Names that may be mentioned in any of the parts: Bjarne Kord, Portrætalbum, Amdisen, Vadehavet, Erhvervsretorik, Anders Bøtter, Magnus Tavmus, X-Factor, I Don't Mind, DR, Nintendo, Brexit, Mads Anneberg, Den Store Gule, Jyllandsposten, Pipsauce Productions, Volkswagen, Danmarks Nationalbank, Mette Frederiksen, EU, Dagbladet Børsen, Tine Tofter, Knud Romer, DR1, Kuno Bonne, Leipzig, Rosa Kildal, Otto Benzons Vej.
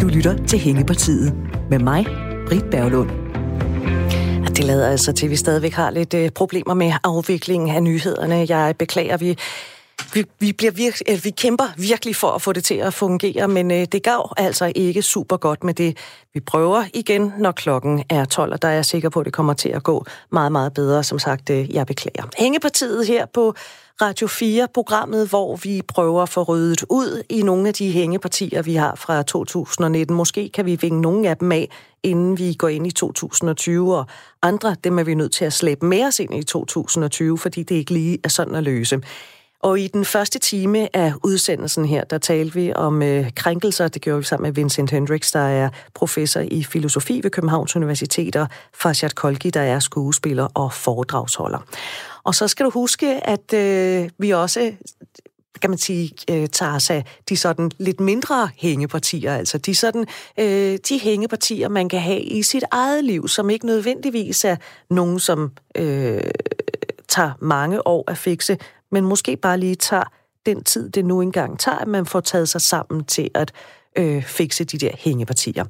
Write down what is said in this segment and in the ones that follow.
Du lytter til Hængepartiet med mig, Britt Berglund. Det lader altså til, vi stadigvæk har lidt problemer med afviklingen af nyhederne. Jeg beklager, vi kæmper virkelig for at få det til at fungere, men det gav altså ikke super godt med det. Vi prøver igen, når klokken er 12, og der er jeg sikker på, at det kommer til at gå meget, meget bedre. Som sagt, jeg beklager. Hængepartiet her på Radio 4-programmet, hvor vi prøver at få ryddet ud i nogle af de hængepartier, vi har fra 2019. Måske kan vi vinge nogle af dem af, inden vi går ind i 2020, og andre, dem er vi nødt til at slæbe med os ind i 2020, fordi det ikke lige er sådan at løse. Og i den første time af udsendelsen her, der talte vi om krænkelser. Det gjorde vi sammen med Vincent Hendricks, der er professor i filosofi ved Københavns Universitet, og Fasjert Kolki, der er skuespiller og foredragsholder. Og så skal du huske, at vi også, kan man sige, tager sig de sådan lidt mindre hængepartier, altså de sådan de hængepartier, man kan have i sit eget liv, som ikke nødvendigvis er nogen, som tager mange år at fikse, men måske bare lige tager den tid, det nu engang tager, at man får taget sig sammen til at fikse de der hængepartier.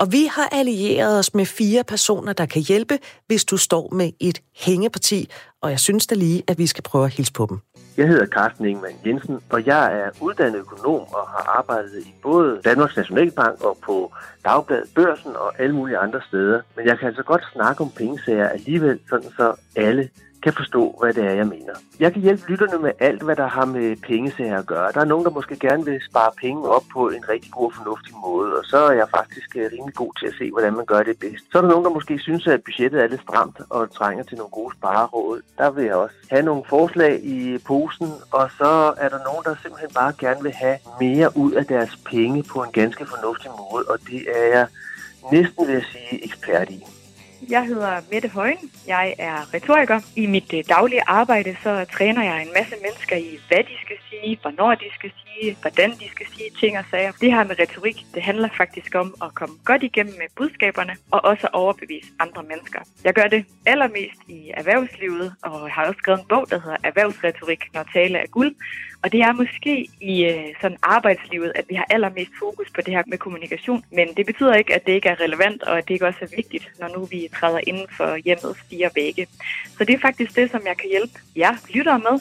Og vi har allieret os med 4 personer, der kan hjælpe, hvis du står med et hængeparti. Og jeg synes da lige, at vi skal prøve at hilse på dem. Jeg hedder Carsten Ingemann Jensen, og jeg er uddannet økonom og har arbejdet i både Danmarks Nationalbank og på Dagbladet Børsen og alle mulige andre steder. Men jeg kan altså godt snakke om pengesager alligevel, sådan så alle kan forstå, hvad det er, jeg mener. Jeg kan hjælpe lytterne med alt, hvad der har med pengesager at gøre. Der er nogen, der måske gerne vil spare penge op på en rigtig god og fornuftig måde, og så er jeg faktisk rimelig god til at se, hvordan man gør det bedst. Så er der nogen, der måske synes, at budgettet er lidt stramt og trænger til nogle gode spareråd. Der vil jeg også have nogle forslag i posen, og så er der nogen, der simpelthen bare gerne vil have mere ud af deres penge på en ganske fornuftig måde, og det er jeg næsten, vil jeg sige, ekspert i. Jeg hedder Mette Højen. Jeg er retoriker. I mit daglige arbejde, så træner jeg en masse mennesker i, hvad de skal sige, hvornår de skal sige, hvordan de skal sige ting og sager. Det her med retorik, det handler faktisk om at komme godt igennem med budskaberne og også at overbevise andre mennesker. Jeg gør det allermest i erhvervslivet, og har også skrevet en bog, der hedder Erhvervsretorik, når tale er guld. Og det er måske i sådan arbejdslivet, at vi har allermest fokus på det her med kommunikation. Men det betyder ikke, at det ikke er relevant, og at det ikke også er vigtigt, når nu vi træder inden for hjemmets 4 vægge. Så det er faktisk det, som jeg kan hjælpe jer lyttere med.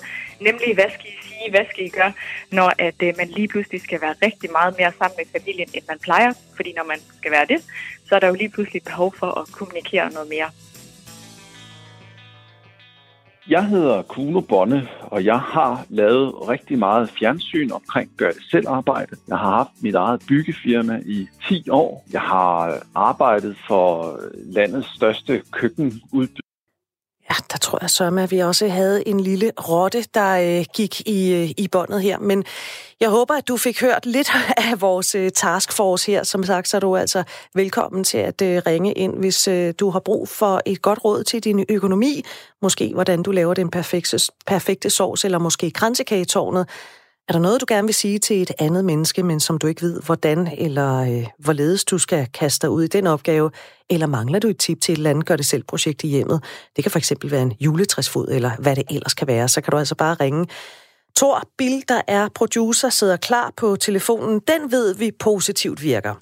Nemlig, hvad skal I sige, hvad skal I gøre, når at man lige pludselig skal være rigtig meget mere sammen med familien, end man plejer. Fordi når man skal være det, så er der jo lige pludselig behov for at kommunikere noget mere. Jeg hedder Kuno Bonne, og jeg har lavet rigtig meget fjernsyn omkring gør-det-selv-arbejde. Jeg har haft mit eget byggefirma i 10 år. Jeg har arbejdet for landets største køkkenudbyder. Ja, der tror jeg sørme, at vi også havde en lille rotte, der gik i båndet her. Men jeg håber, at du fik hørt lidt af vores taskforce her. Som sagt, så er du altså velkommen til at ringe ind, hvis du har brug for et godt råd til din økonomi. Måske hvordan du laver den perfekte sovs, eller måske kransekagetårnet. Er der noget, du gerne vil sige til et andet menneske, men som du ikke ved, hvordan eller hvorledes du skal kaste dig ud i den opgave? Eller mangler du et tip til et eller andet gør-det-selv-projekt i hjemmet? Det kan for eksempel være en juletræsfod, eller hvad det ellers kan være. Så kan du altså bare ringe. Thor Bild, der er producer, sidder klar på telefonen. Den ved vi positivt virker.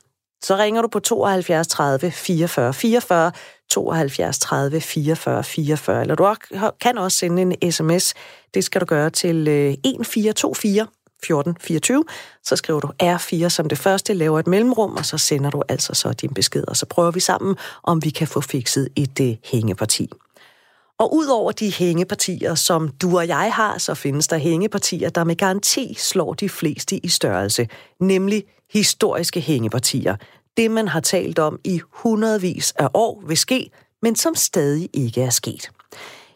Så ringer du på 72 30 44 44, 72 30 44 44, eller du kan også sende en sms. Det skal du gøre til 1424 1424. Så skriver du R4 som det første, laver et mellemrum, og så sender du altså så din besked, og så prøver vi sammen, om vi kan få fikset et hængeparti. Og udover de hængepartier, som du og jeg har, så findes der hængepartier, der med garanti slår de fleste i størrelse, nemlig historiske hængepartier. Det, man har talt om i hundredvis af år, vil ske, men som stadig ikke er sket.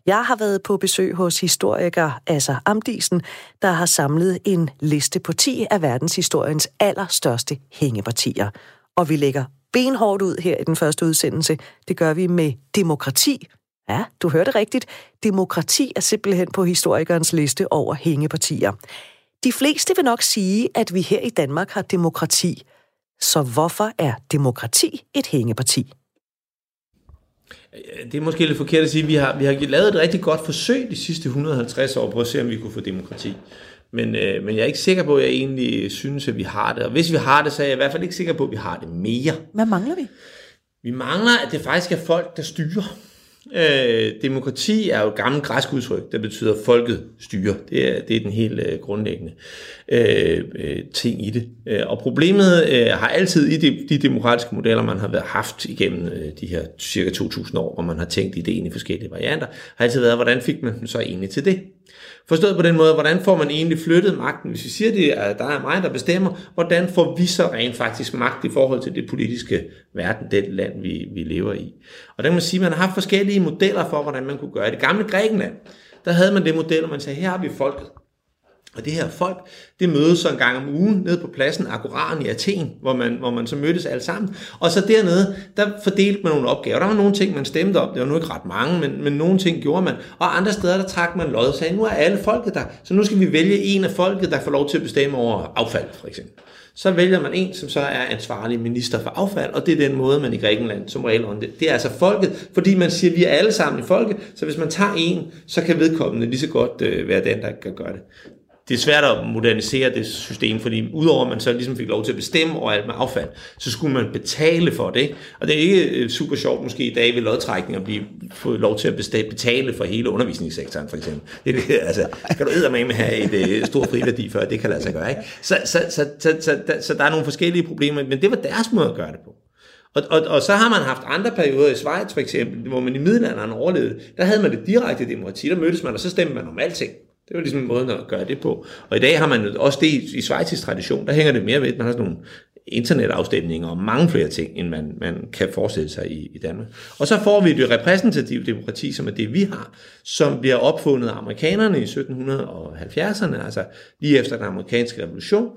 Jeg har været på besøg hos historiker Amdisen, der har samlet en liste på 10 af verdenshistoriens allerstørste hængepartier. Og vi lægger benhårdt ud her i den første udsendelse. Det gør vi med demokrati. Ja, du hørte rigtigt. Demokrati er simpelthen på historikerens liste over hængepartier. De fleste vil nok sige, at vi her i Danmark har demokrati. Så hvorfor er demokrati et hængeparti? Det er måske lidt forkert at sige. Vi har lavet et rigtig godt forsøg de sidste 150 år på at se, om vi kunne få demokrati. Men jeg er ikke sikker på, at jeg egentlig synes, at vi har det. Og hvis vi har det, så er jeg i hvert fald ikke sikker på, at vi har det mere. Hvad mangler vi? Vi mangler, at det faktisk er folk, der styrer. Demokrati er jo et gammelt græsk udtryk, der betyder folket styrer. Det er den helt grundlæggende ting i det. Og problemet har altid i de demokratiske modeller, man har haft igennem de her cirka 2.000 år, hvor man har tænkt ideen i forskellige varianter, har altid været, hvordan fik man så egentlig til det? Forstået på den måde, hvordan får man egentlig flyttet magten? Hvis vi siger, at der er mig, der bestemmer, hvordan får vi så rent faktisk magt i forhold til det politiske verden, det land, vi lever i? Og der kan man sige, at man har haft forskellige modeller for, hvordan man kunne gøre det. I det gamle Grækenland, der havde man det model, og man sagde, her har vi folket. Og det her folk, det mødes så en gang om ugen nede på pladsen Agoraren i Athen, hvor man så mødtes alle sammen. Og så dernede, der fordelte man nogle opgaver. Der var nogle ting, man stemte om. Det var nu ikke ret mange, men nogle ting gjorde man. Og andre steder, der trak man lod og sagde, nu er alle folket der. Så nu skal vi vælge en af folket, der får lov til at bestemme over affald, for eksempel. Så vælger man en, som så er ansvarlig minister for affald, og det er den måde, man i Grækenland som regel håndterer. Det er altså folket, fordi man siger, at vi er alle sammen i folket, så hvis man tager en, så kan vedkommende lige så godt være den, der kan gøre det. Det er svært at modernisere det system, fordi udover at man så ligesom fik lov til at bestemme over alt med affald, så skulle man betale for det. Og det er ikke super sjovt måske i dag ved lodtrækning at blive fået lov til at betale for hele undervisningssektoren for eksempel. Det, altså, kan du eddermame have et stort friværdi for, det kan lade sig gøre, ikke? Så der er nogle forskellige problemer, men det var deres måde at gøre det på. Og så har man haft andre perioder i Schweiz for eksempel, hvor man i middelalderen overlevede. Der havde man det direkte demokrati, der mødtes man, og så stemte man om alting. Det var ligesom en måde at gøre det på. Og i dag har man også det i svejtisk tradition, der hænger det mere ved, man har sådan nogle internetafstemninger og mange flere ting, end man kan forestille sig i Danmark. Og så får vi det repræsentative demokrati, som er det, vi har, som bliver opfundet af amerikanerne i 1770'erne, altså lige efter den amerikanske revolution,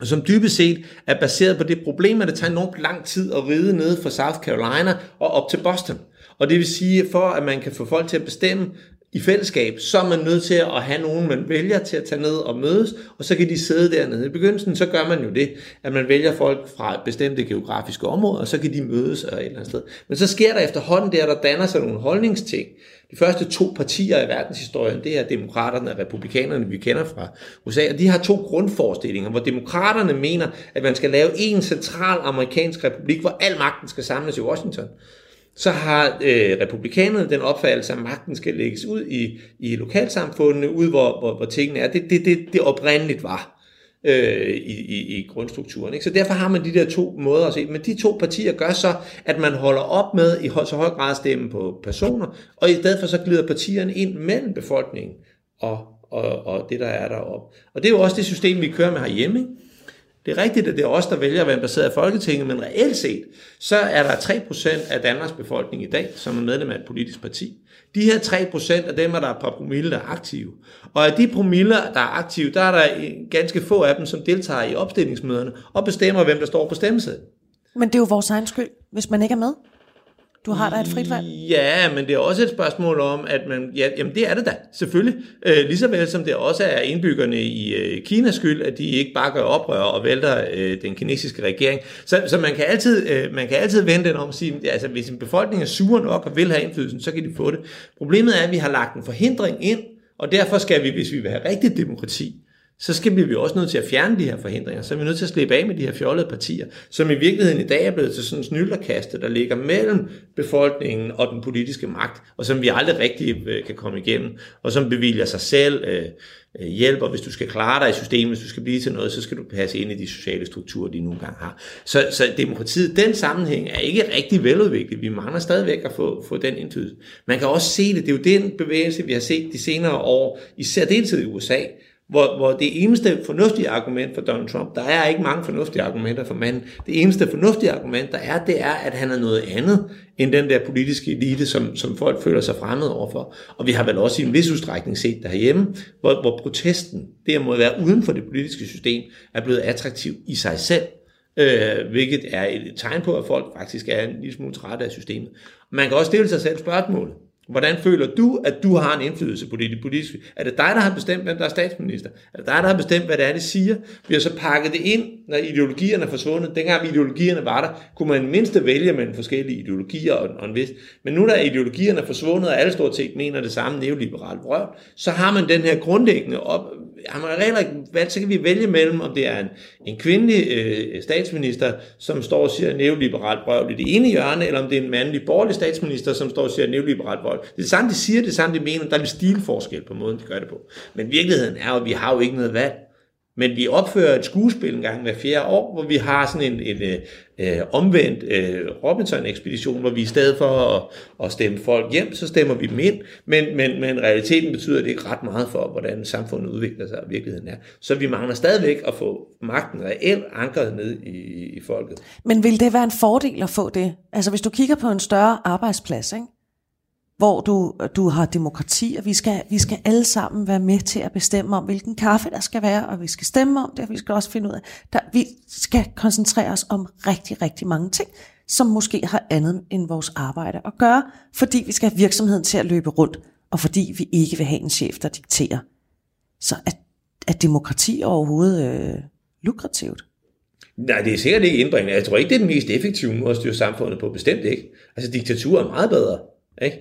og som dybest set er baseret på det problem, at det tager enormt lang tid at ride ned fra South Carolina og op til Boston. Og det vil sige, for at man kan få folk til at bestemme, i fællesskab, så er man nødt til at have nogen, man vælger til at tage ned og mødes, og så kan de sidde dernede. I begyndelsen, så gør man jo det, at man vælger folk fra bestemte geografiske områder, og så kan de mødes et eller andet sted. Men så sker der efterhånden der danner sig nogle holdningsting. De første to partier i verdenshistorien, det er demokraterne og republikanerne, vi kender fra USA, og de har to grundforestillinger, hvor demokraterne mener, at man skal lave en central amerikansk republik, hvor al magten skal samles i Washington. Så har republikanerne den opfattelse, at magten skal lægges ud i lokalsamfundene, ud hvor tingene er. Det oprindeligt var i grundstrukturen. Ikke? Så derfor har man de der to måder at se. Men de to partier gør så, at man holder op med i så høj grad at stemme på personer, og i stedet for så glider partierne ind mellem befolkningen og det, der er deroppe. Og det er jo også det system, vi kører med herhjemme, ikke? Det er rigtigt, at det er os, der vælger at være en baseret af Folketinget, men reelt set, så er der 3% af Danmarks befolkning i dag, som er medlem af et politisk parti. De her 3% af dem er der et par promille, der er aktive. Og af de promiller, der er aktive, der er der ganske få af dem, som deltager i opstillingsmøderne og bestemmer, hvem der står på stemmesedlen. Men det er jo vores egen skyld, hvis man ikke er med. Du har da et frit valg. Ja, men det er også et spørgsmål om, at man... Ja, jamen det er det da, selvfølgelig. Ligeså vel som det også er indbyggerne i Kinas skyld, at de ikke bare gør oprør og vælter den kinesiske regering. Så man kan altid, vende den om og sige, altså hvis en befolkning er sur nok og vil have indflydelsen, så kan de få det. Problemet er, at vi har lagt en forhindring ind, og derfor skal vi, hvis vi vil have rigtigt demokrati, så bliver vi også nødt til at fjerne de her forhindringer. Så er vi nødt til at slippe af med de her fjollede partier, som i virkeligheden i dag er blevet til sådan en snylderkaste, der ligger mellem befolkningen og den politiske magt, og som vi aldrig rigtig kan komme igennem, og som bevilger sig selv hjælp, og hvis du skal klare dig i systemet, hvis du skal blive til noget, så skal du passe ind i de sociale strukturer, de nogle gange har. Så demokratiet, den sammenhæng, er ikke rigtig veludviklet. Vi mangler stadigvæk at få den indflydelse. Man kan også se det. Det er jo den bevægelse, vi har set de senere år, især deltid i USA, hvor det eneste fornuftige argument for Donald Trump, der er ikke mange fornuftige argumenter for manden, det eneste fornuftige argument, der er, det er, at han er noget andet end den der politiske elite, som folk føler sig fremmed overfor. Og vi har vel også i en vis udstrækning set derhjemme, hvor protesten, det må være uden for det politiske system, er blevet attraktiv i sig selv, hvilket er et tegn på, at folk faktisk er en lille smule trætte af systemet. Man kan også stille sig selv spørgsmålet. Hvordan føler du, at du har en indflydelse på det politiske? Er det dig, der har bestemt, hvem der er statsminister? Er det dig, der har bestemt, hvad det er, det siger? Vi har så pakket det ind, når ideologierne er forsvundet. Dengang ideologierne var der, kunne man mindst vælge mellem forskellige ideologier og en vis. Men nu, da ideologierne er forsvundet, og alle stort set mener det samme neoliberale vrøvl, så har man den her grundlæggende amerikanere, så kan vi vælge mellem, om det er en kvindelig statsminister, som står og siger neoliberalt brøvl i det ene hjørne, eller om det er en mandlig borgerlig statsminister, som står og siger neoliberalt brøvl. Det er det samme, de siger, det er samme, de mener. Der er en stilforskel på måden, de gør det på. Men virkeligheden er jo, at vi har jo ikke noget valg. Men vi opfører et skuespil en gang hver fjerde år, hvor vi har sådan en omvendt Robinson-ekspedition, hvor vi i stedet for at stemme folk hjem, så stemmer vi dem ind. Men realiteten betyder det ikke ret meget for, hvordan samfundet udvikler sig og virkeligheden er. Så vi mangler stadigvæk at få magten reelt ankret ned i folket. Men vil det være en fordel at få det? Altså hvis du kigger på en større arbejdsplads, ikke? Hvor du har demokrati, og vi skal alle sammen være med til at bestemme om, hvilken kaffe der skal være, og vi skal stemme om det, og vi skal også finde ud af, vi skal koncentrere os om rigtig, rigtig mange ting, som måske har andet end vores arbejde at gøre, fordi vi skal have virksomheden til at løbe rundt, og fordi vi ikke vil have en chef, der dikterer. Så er demokrati overhovedet lukrativt? Nej, det er sikkert ikke indbringende. Jeg tror ikke, det er den mest effektive måde at styre samfundet på, bestemt ikke. Altså, diktatur er meget bedre, ikke?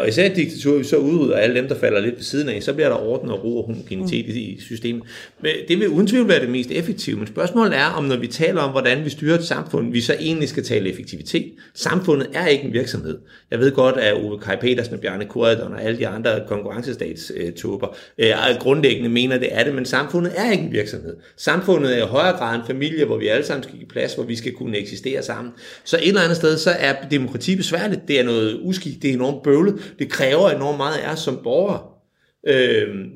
Og især et diktatur, vi så udrydder alle dem, der falder lidt ved siden af, så bliver der orden og ro og homogenitet i systemet. Men det vil uden tvivl være det mest effektive. Men spørgsmålet er, om når vi taler om, hvordan vi styrer et samfund, vi så egentlig skal tale effektivitet. Samfundet er ikke en virksomhed. Jeg ved godt, at Ove Kaj Petersen og Bjarne Kord og alle de andre konkurrencestatståber grundlæggende mener, det er det, men samfundet er ikke en virksomhed. Samfundet er i højere grad en familie, hvor vi alle sammen skal give plads, hvor vi skal kunne eksistere sammen. Så et eller andet sted, så er demokrati besværligt. Det er noget uskik, det er enormt bøvlet. Det kræver enormt meget af os som borgere.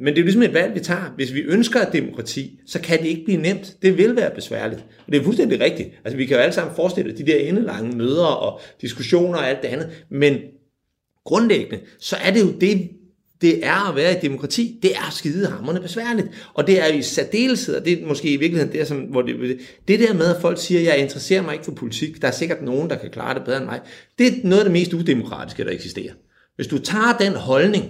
Men det er jo ligesom et valg, vi tager. Hvis vi ønsker et demokrati, så kan det ikke blive nemt. Det vil være besværligt. Og det er fuldstændig rigtigt. Altså, vi kan jo alle sammen forestille de der endelange møder og diskussioner og alt det andet. Men grundlæggende, så er det jo det er at være i demokrati. Det er skidehamrende besværligt. Og det er i særdeleshed, og det er måske i virkeligheden der, hvor det der med, at folk siger, at jeg interesserer mig ikke for politik, der er sikkert nogen, der kan klare det bedre end mig. Det er noget af det mest udemokratiske, der eksisterer. Hvis du tager den holdning,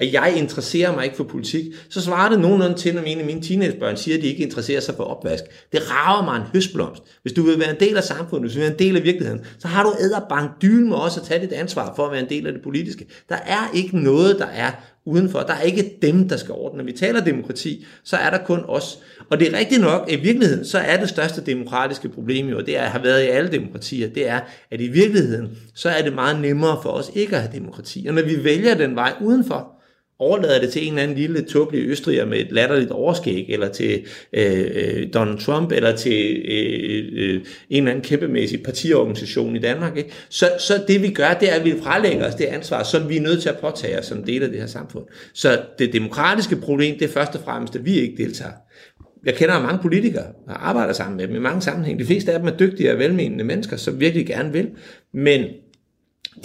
at jeg interesserer mig ikke for politik, så svarer det nogenlunde til, når mine teenagebørn siger, at de ikke interesserer sig for opvask. Det rager mig en høstblomst. Hvis du vil være en del af samfundet, hvis du vil være en del af virkeligheden, så har du edderbank dylen med også at tage dit ansvar for at være en del af det politiske. Der er ikke noget, der er udenfor. Der er ikke dem, der skal ordne. Når vi taler demokrati, så er der kun os. Og det er rigtigt nok, at i virkeligheden, så er det største demokratiske problem jo, og det har været i alle demokratier, det er, at i virkeligheden, så er det meget nemmere for os ikke at have demokrati. Og når vi vælger den vej udenfor, overlader det til en eller anden lille tåbelig østriger med et latterligt overskæg, eller til Donald Trump, eller til en eller anden kæmpemæssig partiorganisation i Danmark, ikke? Så det vi gør, det er, at vi frelægger os det ansvar, som vi er nødt til at påtage os som del af det her samfund. Så det demokratiske problem, det er først og fremmest, at vi ikke deltager. Jeg kender mange politikere, der arbejder sammen med dem i mange sammenhæng. De fleste af dem er dygtige og velmenende mennesker, som virkelig gerne vil, men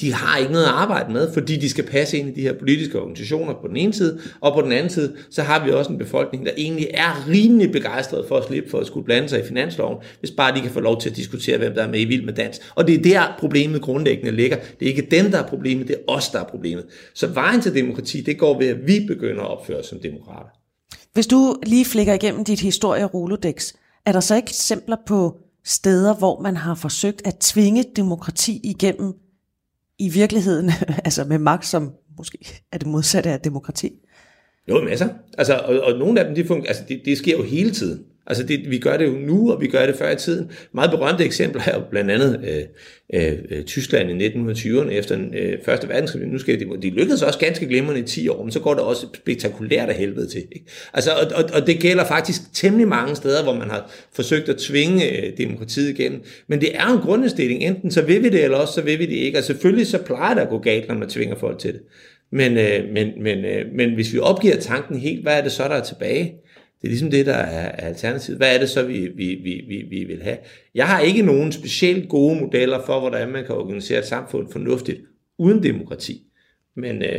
de har ikke noget at arbejde med, fordi de skal passe ind i de her politiske organisationer på den ene side, og på den anden side, så har vi også en befolkning, der egentlig er rimelig begejstret for at slippe for at skulle blande sig i finansloven, hvis bare de kan få lov til at diskutere, hvem der er med i Vild med Dans. Og det er der problemet grundlæggende ligger. Det er ikke dem, der er problemet, det er os, der er problemet. Så vejen til demokrati, det går ved, at vi begynder at opføre os som demokrater. Hvis du lige flikker igennem dit historie-rolodex, er der så ikke eksempler på steder, hvor man har forsøgt at tvinge demokrati igennem i virkeligheden, altså med magt, som måske er det modsatte af demokrati? Jo, masser. Altså, og nogle af dem, altså, det sker jo hele tiden. Altså, vi gør det jo nu, og vi gør det før i tiden. Meget berømte eksempler er jo blandt andet Tyskland i 1920'erne efter den første verdenskrig. Nu skal de lykkedes også ganske glimrende i 10 år, men så går det også spektakulært af helvede til. Ikke? Altså, og det gælder faktisk temmelig mange steder, hvor man har forsøgt at tvinge demokratiet igennem. Men det er en grundindstilling. Enten så vil vi det, eller også så vil vi det ikke. Og selvfølgelig så plejer det at gå galt, når man tvinger folk til det. Men hvis vi opgiver tanken helt, hvad er det så, der er tilbage? Det er ligesom det, der er alternativet. Hvad er det så, vi vil have? Jeg har ikke nogen specielt gode modeller for, hvordan man kan organisere et samfund fornuftigt uden demokrati. Men det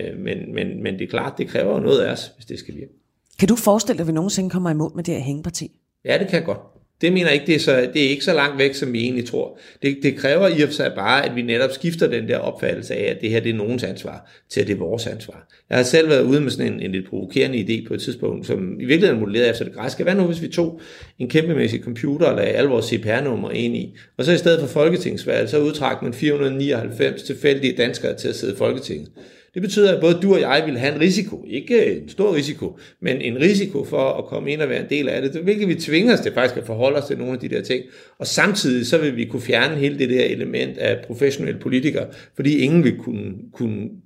er klart, det kræver noget af os, hvis det skal virke. Kan du forestille dig, at vi nogensinde kommer i mål med det her hængeparti? Ja, det kan jeg godt. Det mener jeg ikke, det er ikke så langt væk, som vi egentlig tror. Det kræver i og for sig bare, at vi netop skifter den der opfattelse af, at det her det er nogens ansvar, til at det er vores ansvar. Jeg har selv været ude med sådan en lidt provokerende idé på et tidspunkt, som i virkeligheden modellerede efter det græske. Hvad nu, hvis vi tog en kæmpemæssig computer og lagde alle vores CPR-nummer ind i, og så i stedet for folketingsvalg, så udtrak man 499 tilfældige danskere til at sidde i Folketinget. Det betyder, at både du og jeg vil have en risiko. Ikke en stor risiko, men en risiko for at komme ind og være en del af det. Hvilket vi tvinger os til faktisk at forholde os til nogle af de der ting. Og samtidig så vil vi kunne fjerne hele det der element af professionelle politikere, fordi ingen vil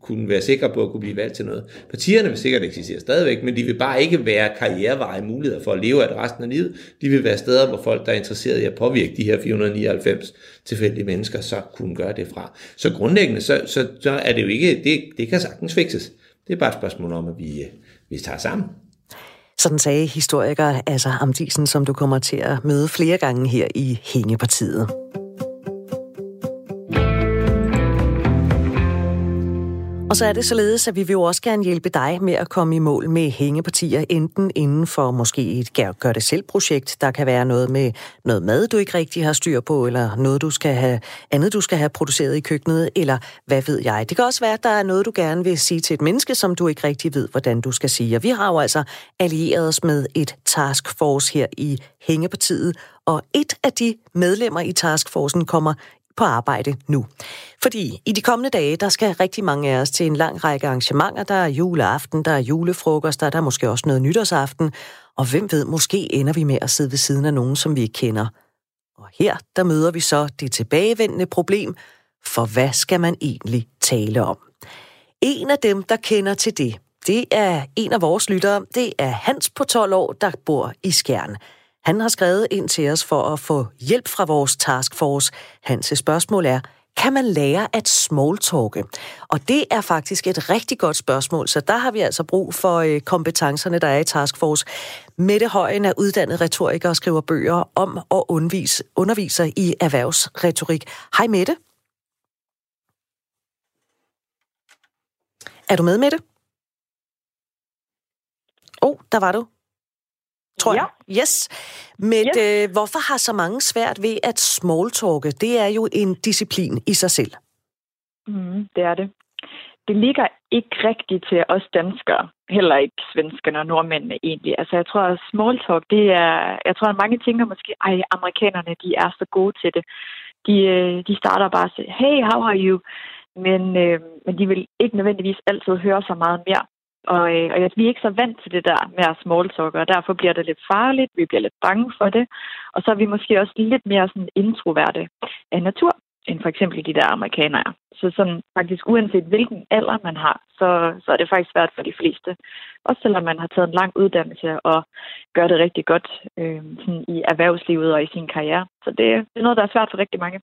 kunne være sikre på at kunne blive valgt til noget. Partierne vil sikkert eksistere stadigvæk, men de vil bare ikke være karriereveje muligheder for at leve af det resten af livet. De vil være steder, hvor folk, der er interesseret i at påvirke de her 499 tilfældige mennesker, så kunne gøre det fra. Så grundlæggende, så er det jo ikke, det kan sagtens fikses. Det er bare et spørgsmål om, at vi tager sammen. Sådan sagde historiker altså Amdisen, som du kommer til at møde flere gange her i Hængepartiet. Og så er det således, at vi vil jo også gerne hjælpe dig med at komme i mål med hængepartier, enten inden for måske et gør-det-selv-projekt. Der kan være noget med noget mad, du ikke rigtig har styr på, eller noget, du skal have produceret i køkkenet, eller hvad ved jeg. Det kan også være, at der er noget, du gerne vil sige til et menneske, som du ikke rigtig ved, hvordan du skal sige. Og vi har jo altså allieret os med et taskforce her i Hængepartiet, og et af de medlemmer i taskforcen kommer på arbejde nu. Fordi i de kommende dage, der skal rigtig mange af os til en lang række arrangementer. Der er juleaften, der er julefrokost, der er måske også noget nytårsaften. Og hvem ved, måske ender vi med at sidde ved siden af nogen, som vi ikke kender. Og her, der møder vi så det tilbagevendende problem, for hvad skal man egentlig tale om? En af dem, der kender til det, det er en af vores lyttere. Det er Hans på 12 år, der bor i Skjern. Han har skrevet ind til os for at få hjælp fra vores taskforce. Hans spørgsmål er, kan man lære at smalltalke? Og det er faktisk et rigtig godt spørgsmål, så der har vi altså brug for kompetencerne, der er i taskforce. Mette Højen er uddannet retoriker og skriver bøger om og underviser i erhvervsretorik. Hej Mette. Er du med, Mette? Der var du. Tror jeg. Ja. Yes. Mette, yes. Hvorfor har så mange svært ved at smalltalke? Det er jo en disciplin i sig selv. Det er det. Det ligger ikke rigtigt til os danskere, heller ikke svenskerne og nordmændene egentlig. Altså jeg tror, at smalltalk, jeg tror, at mange tænker måske, ej, amerikanerne, de er så gode til det. De starter bare og siger, hey, how are you? Men de vil ikke nødvendigvis altid høre så meget mere. Og vi er ikke så vant til det der med at smalltalke, og derfor bliver det lidt farligt, vi bliver lidt bange for det, og så er vi måske også lidt mere sådan introverte af natur, end for eksempel de der amerikanere. Så sådan faktisk uanset hvilken alder man har, så er det faktisk svært for de fleste. Også selvom man har taget en lang uddannelse og gør det rigtig godt sådan i erhvervslivet og i sin karriere. Så det er noget, der er svært for rigtig mange.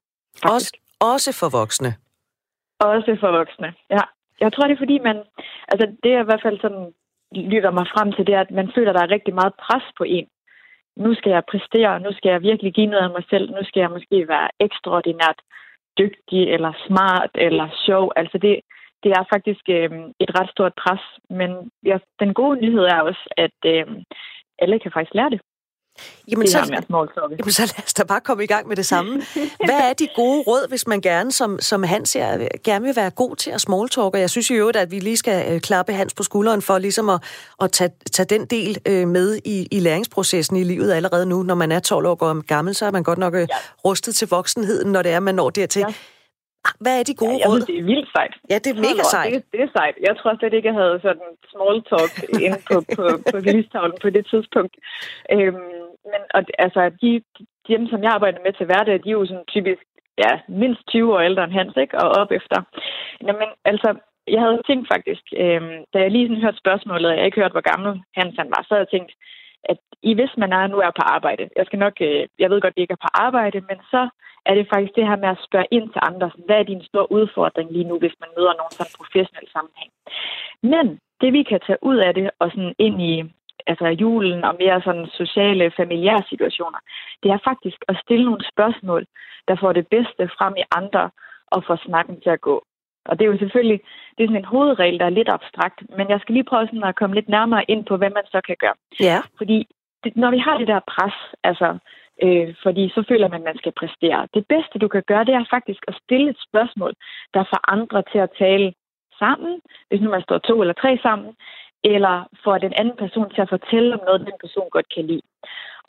Også for voksne? Også for voksne, ja. Jeg tror, det er fordi, det jeg i hvert fald sådan lytter mig frem til, det er, at man føler, der er rigtig meget pres på en. Nu skal jeg præstere, nu skal jeg virkelig give noget af mig selv, nu skal jeg måske være ekstraordinært dygtig, eller smart, eller sjov. Altså det er faktisk et ret stort pres, men den gode nyhed er også, at alle kan faktisk lære det. Jamen, så lad os da bare komme i gang med det samme. Hvad er de gode råd, hvis man gerne, som Hans her, gerne vil være god til at smalltalke? Jeg synes i øvrigt, at vi lige skal klappe Hans på skulderen for ligesom at tage den del med i læringsprocessen i livet allerede nu. Når man er 12 år gammel, så er man godt nok rustet til voksenheden, når det er, man når dertil. Ja. Hvad er de gode råd? Det er vildt sejt. Ja, det er mega sejt. Det er sejt. Jeg tror slet ikke, jeg havde sådan small talk inde på lystavlen på det tidspunkt. Dem, som jeg arbejder med til hverdag, de er jo sådan typisk mindst 20 år ældre end Hans, ikke? Og op efter. Men altså, jeg havde tænkt faktisk, da jeg lige sådan hørte spørgsmålet, og jeg ikke hørte, hvor gammel Hans han var, så havde jeg tænkt, at hvis man nu er på arbejde, jeg ved godt, det ikke er på arbejde, men så er det faktisk det her med at spørge ind til andre, hvad er din store udfordring lige nu, hvis man møder nogen sådan professionel sammenhæng. Men det, vi kan tage ud af det, og sådan ind i julen og mere sådan sociale, familiære situationer, det er faktisk at stille nogle spørgsmål, der får det bedste frem i andre, og får snakken til at gå. Og det er jo selvfølgelig sådan en hovedregel, der er lidt abstrakt, men jeg skal lige prøve sådan at komme lidt nærmere ind på, hvad man så kan gøre. Ja. Fordi når vi har det der pres, fordi så føler man, at man skal præstere. Det bedste, du kan gøre, det er faktisk at stille et spørgsmål, der får andre til at tale sammen, hvis nu man står 2 eller 3 sammen, eller får den anden person til at fortælle om noget, den person godt kan lide.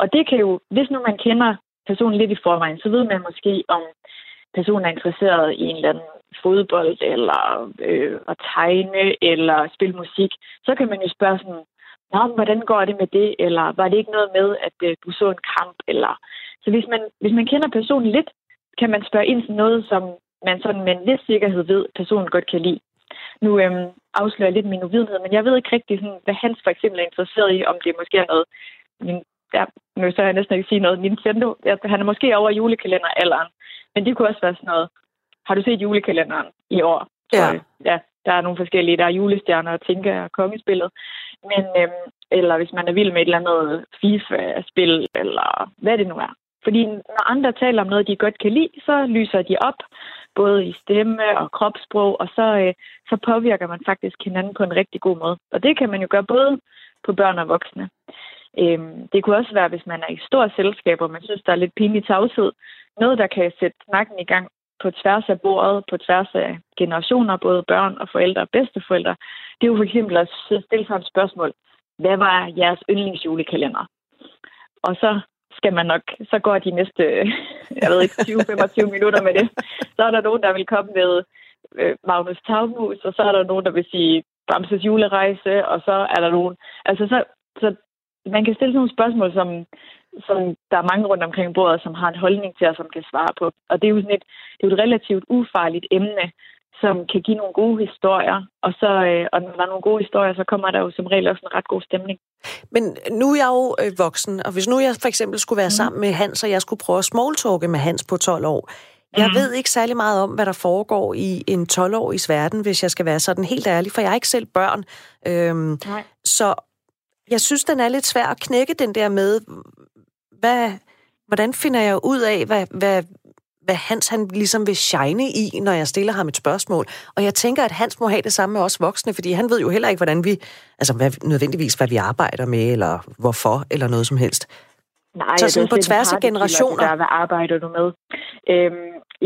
Og det kan jo, hvis nu man kender personen lidt i forvejen, så ved man måske om personen er interesseret i en eller anden fodbold, eller at tegne, eller spille musik, så kan man jo spørge sådan, nå, hvordan går det med det, eller var det ikke noget med, at du så en kamp, eller... Så hvis man kender personen lidt, kan man spørge ind til noget, som man sådan med en vis sikkerhed ved, at personen godt kan lide. Nu afslører jeg lidt min uvidenhed, men jeg ved ikke rigtig, sådan, hvad Hans for eksempel er interesseret i, om det måske er noget... Nu så jeg næsten ikke sige noget. Nintendo, han er måske over i julekalenderalderen, men det kunne også være sådan noget... Har du set julekalenderen i år? Ja. Så, ja, der er nogle forskellige. Der er julestjerner og tænker og kongespillet. Men, eller hvis man er vild med et eller andet FIFA-spil, eller hvad det nu er. Fordi når andre taler om noget, de godt kan lide, så lyser de op, både i stemme og kropssprog, og så påvirker man faktisk hinanden på en rigtig god måde. Og det kan man jo gøre både på børn og voksne. Det kunne også være, hvis man er i store selskaber, og man synes, der er lidt pinlig tavshed. Noget, der kan sætte snakken i gang på tværs af bordet, på tværs af generationer, både børn og forældre og bedsteforældre. Det er jo for eksempel at stille sig et spørgsmål. Hvad var jeres yndlingsjulekalender? Og så skal man nok, så går de næste, jeg ved ikke, 20-25 minutter med det. Så er der nogen, der vil komme med Magnus Tavmus, og så er der nogen, der vil sige Bamses julerejse, og så er der nogen... Altså, så man kan stille sådan nogle spørgsmål, som der er mange rundt omkring bordet, som har en holdning til, og som kan svare på. Og det er jo sådan et relativt ufarligt emne, som kan give nogle gode historier. Og når der er nogle gode historier, så kommer der jo som regel også en ret god stemning. Men nu er jeg jo voksen, og hvis nu jeg for eksempel skulle være sammen med Hans, og jeg skulle prøve at smalltalke med Hans på 12 år. Jeg ved ikke særlig meget om, hvad der foregår i en 12-årigs verden, hvis jeg skal være sådan helt ærlig, for jeg er ikke selv børn. Så jeg synes, den er lidt svær at knække den der med, hvordan finder jeg ud af, hvad Hans han ligesom vil shine i, når jeg stiller ham et spørgsmål. Og jeg tænker, at Hans må have det samme med os voksne, fordi han ved jo heller ikke, hvordan vi, altså nødvendigvis, hvad vi arbejder med, eller hvorfor, eller noget som helst. Nej, så sådan på tværs af generationer. Der, hvad arbejder du med?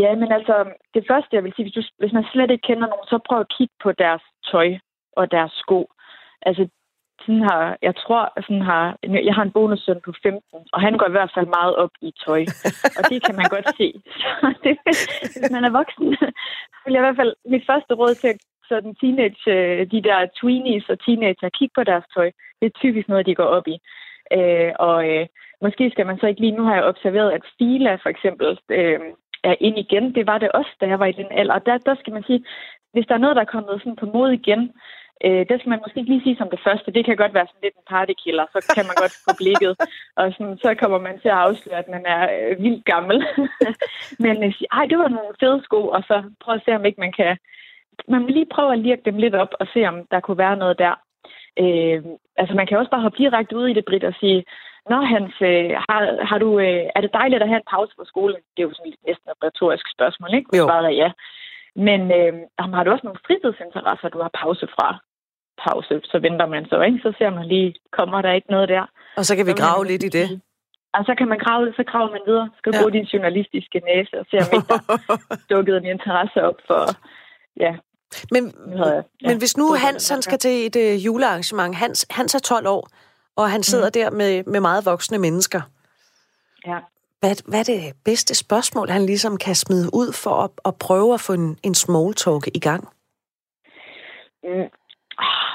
Ja, men altså, det første, jeg vil sige, hvis man slet ikke kender nogen, så prøv at kigge på deres tøj og deres sko. Altså, jeg har en bonussøn på 15, og han går i hvert fald meget op i tøj. Og det kan man godt se. Hvis man er voksen, så vil jeg i hvert fald mit første råd til sådan teenage, de der tweenies og teenager, kigge på deres tøj. Det er typisk noget, de går op i. Måske skal man så ikke lige... Nu har jeg observeret, at Fila for eksempel er ind igen. Det var det også, da jeg var i den alder. Og der skal man sige, hvis der er noget, der er kommet sådan på mode igen, det skal man måske ikke lige sige som det første. Det kan godt være sådan lidt en partykiller, så kan man godt få blikket, og sådan, så kommer man til at afsløre, at man er vildt gammel. Men sige, ej, det var nogle fede sko, og så prøv at se, om ikke man kan... Man må lige prøve at lirke dem lidt op og se, om der kunne være noget der. Man kan også bare hoppe direkte ud i det, Britt, og sige, nå Hans, er det dejligt at have en pause fra skolen? Det er jo sådan næsten et retorisk spørgsmål, ikke? Hvis bare ja. Men har du også nogle fritidsinteresser, du har pause fra? Pause, så venter man så, ikke? Så ser man lige, kommer der ikke noget der? Og så kan vi grave lidt i det. Og så kan man grave, så graver man videre. Skal bruge din journalistiske næse og se, om ikke der dukkede en interesse op for, ja. Men hvis nu Hans han skal til et julearrangement, Hans er 12 år, og han sidder der med meget voksne mennesker. Ja. Hvad er det bedste spørgsmål, han ligesom kan smide ud for at prøve at få en small talk i gang?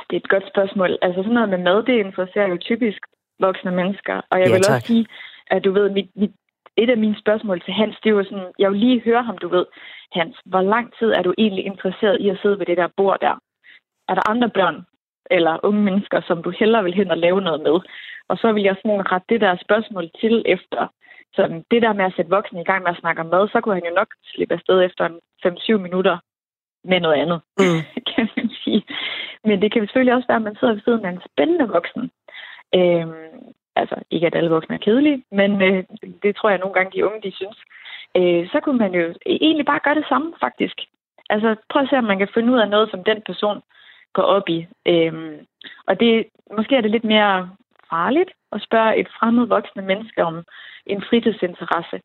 Det er et godt spørgsmål. Altså sådan noget med mad, det interesserer jo typisk voksne mennesker. Og jeg vil også sige, at du ved, et af mine spørgsmål til Hans, det er jo sådan, jeg vil lige høre ham, du ved, Hans, hvor lang tid er du egentlig interesseret i at sidde ved det der bord der? Er der andre børn eller unge mennesker, som du hellere vil hen og lave noget med? Og så vil jeg sådan rette det der spørgsmål til efter. Så det der med at sætte voksne i gang med at snakke om mad, så kunne han jo nok slippe afsted efter 5-7 minutter med noget andet, kan man sige. Men det kan selvfølgelig også være, at man sidder ved siden af en spændende voksen. Ikke at alle voksne er kedelige, men det tror jeg nogle gange, de unge, de synes. Så kunne man jo egentlig bare gøre det samme, faktisk. Altså, prøv at se, om man kan finde ud af noget, som den person går op i. Måske er det lidt mere farligt at spørge et fremmed voksne menneske om en fritidsinteresse.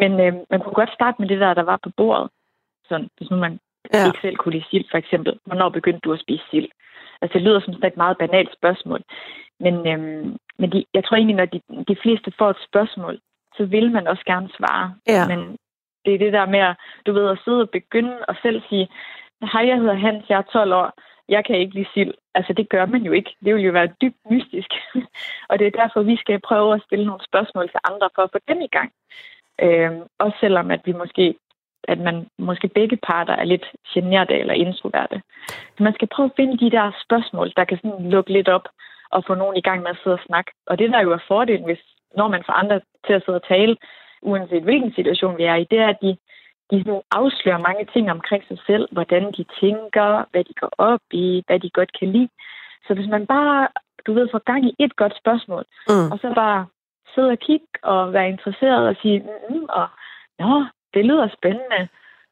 Men man kunne godt starte med det der var på bordet. Sådan, hvis nu man ikke selv kunne lide sild, for eksempel. Hvornår begyndte du at spise sild? Altså, det lyder som sådan et meget banalt spørgsmål. Men jeg tror egentlig, når de fleste får et spørgsmål, så vil man også gerne svare. Ja. Men det er det der med at, du ved, at sidde og begynde og selv sige, hej, jeg hedder Hans, jeg er 12 år, jeg kan ikke lide sild. Altså, det gør man jo ikke. Det vil jo være dybt mystisk. Og det er derfor, vi skal prøve at stille nogle spørgsmål til andre for at få dem i gang. Også selvom, at vi måske begge parter er lidt generte eller introverte. Så man skal prøve at finde de der spørgsmål, der kan sådan lukke lidt op og få nogen i gang med at sidde og snakke. Og det, der jo er fordelen, hvis, når man får andre til at sidde og tale, uanset hvilken situation vi er i, det er, at de afslører mange ting omkring sig selv, hvordan de tænker, hvad de går op i, hvad de godt kan lide. Så hvis man bare, får gang i et godt spørgsmål, og så bare sidde og kigge og være interesseret og sige, og nå, det lyder spændende.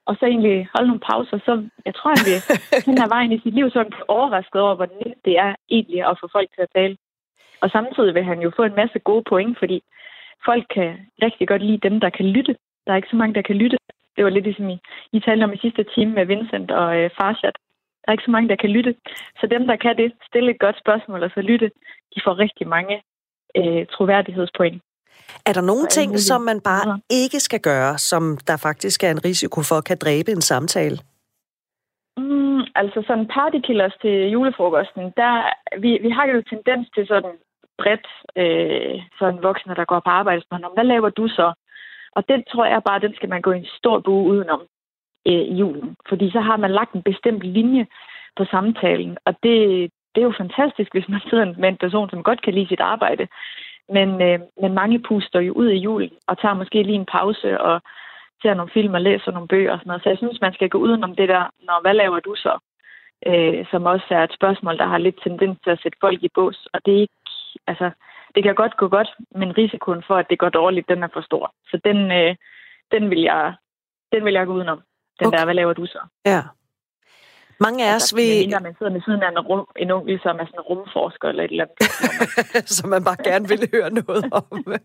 Og så egentlig holde nogle pauser, så jeg tror, at vi hen ad vejen i sit liv, så er han overrasket over, hvor nemt det er egentlig at få folk til at tale. Og samtidig vil han jo få en masse gode point, fordi folk kan rigtig godt lide dem, der kan lytte. Der er ikke så mange, der kan lytte. Det var lidt ligesom I talte om i sidste time med Vincent og Fasjert. Der er ikke så mange, der kan lytte. Så dem, der kan det, stille et godt spørgsmål og så lytte, de får rigtig mange troværdighedspoint. Er der nogle ting, som man bare ikke skal gøre, som der faktisk er en risiko for, kan dræbe en samtale? Altså sådan partykillers til julefrokosten, vi har jo tendens til sådan bredt sådan voksne, der går på arbejde, om, hvad laver du så? Og den tror jeg bare, den skal man gå i en stor bue udenom i julen. Fordi så har man lagt en bestemt linje på samtalen, og det er jo fantastisk, hvis man sidder med en person, som godt kan lide sit arbejde. Men mange puster jo ud i julen og tager måske lige en pause og ser nogle film og læser nogle bøger og sådan noget. Så jeg synes, man skal gå udenom det der, hvad laver du så? Som også er et spørgsmål, der har lidt tendens til at sætte folk i bås. Og det er ikke, altså, det kan godt gå godt, men risikoen for, at det går dårligt, den er for stor. Så den vil jeg gå udenom. Den der, hvad laver du så? Ja. Mange af os vil... Når man sidder med siden af en onkel, som er sådan en rumforsker eller et eller andet. Som man bare gerne vil høre noget om. Ja.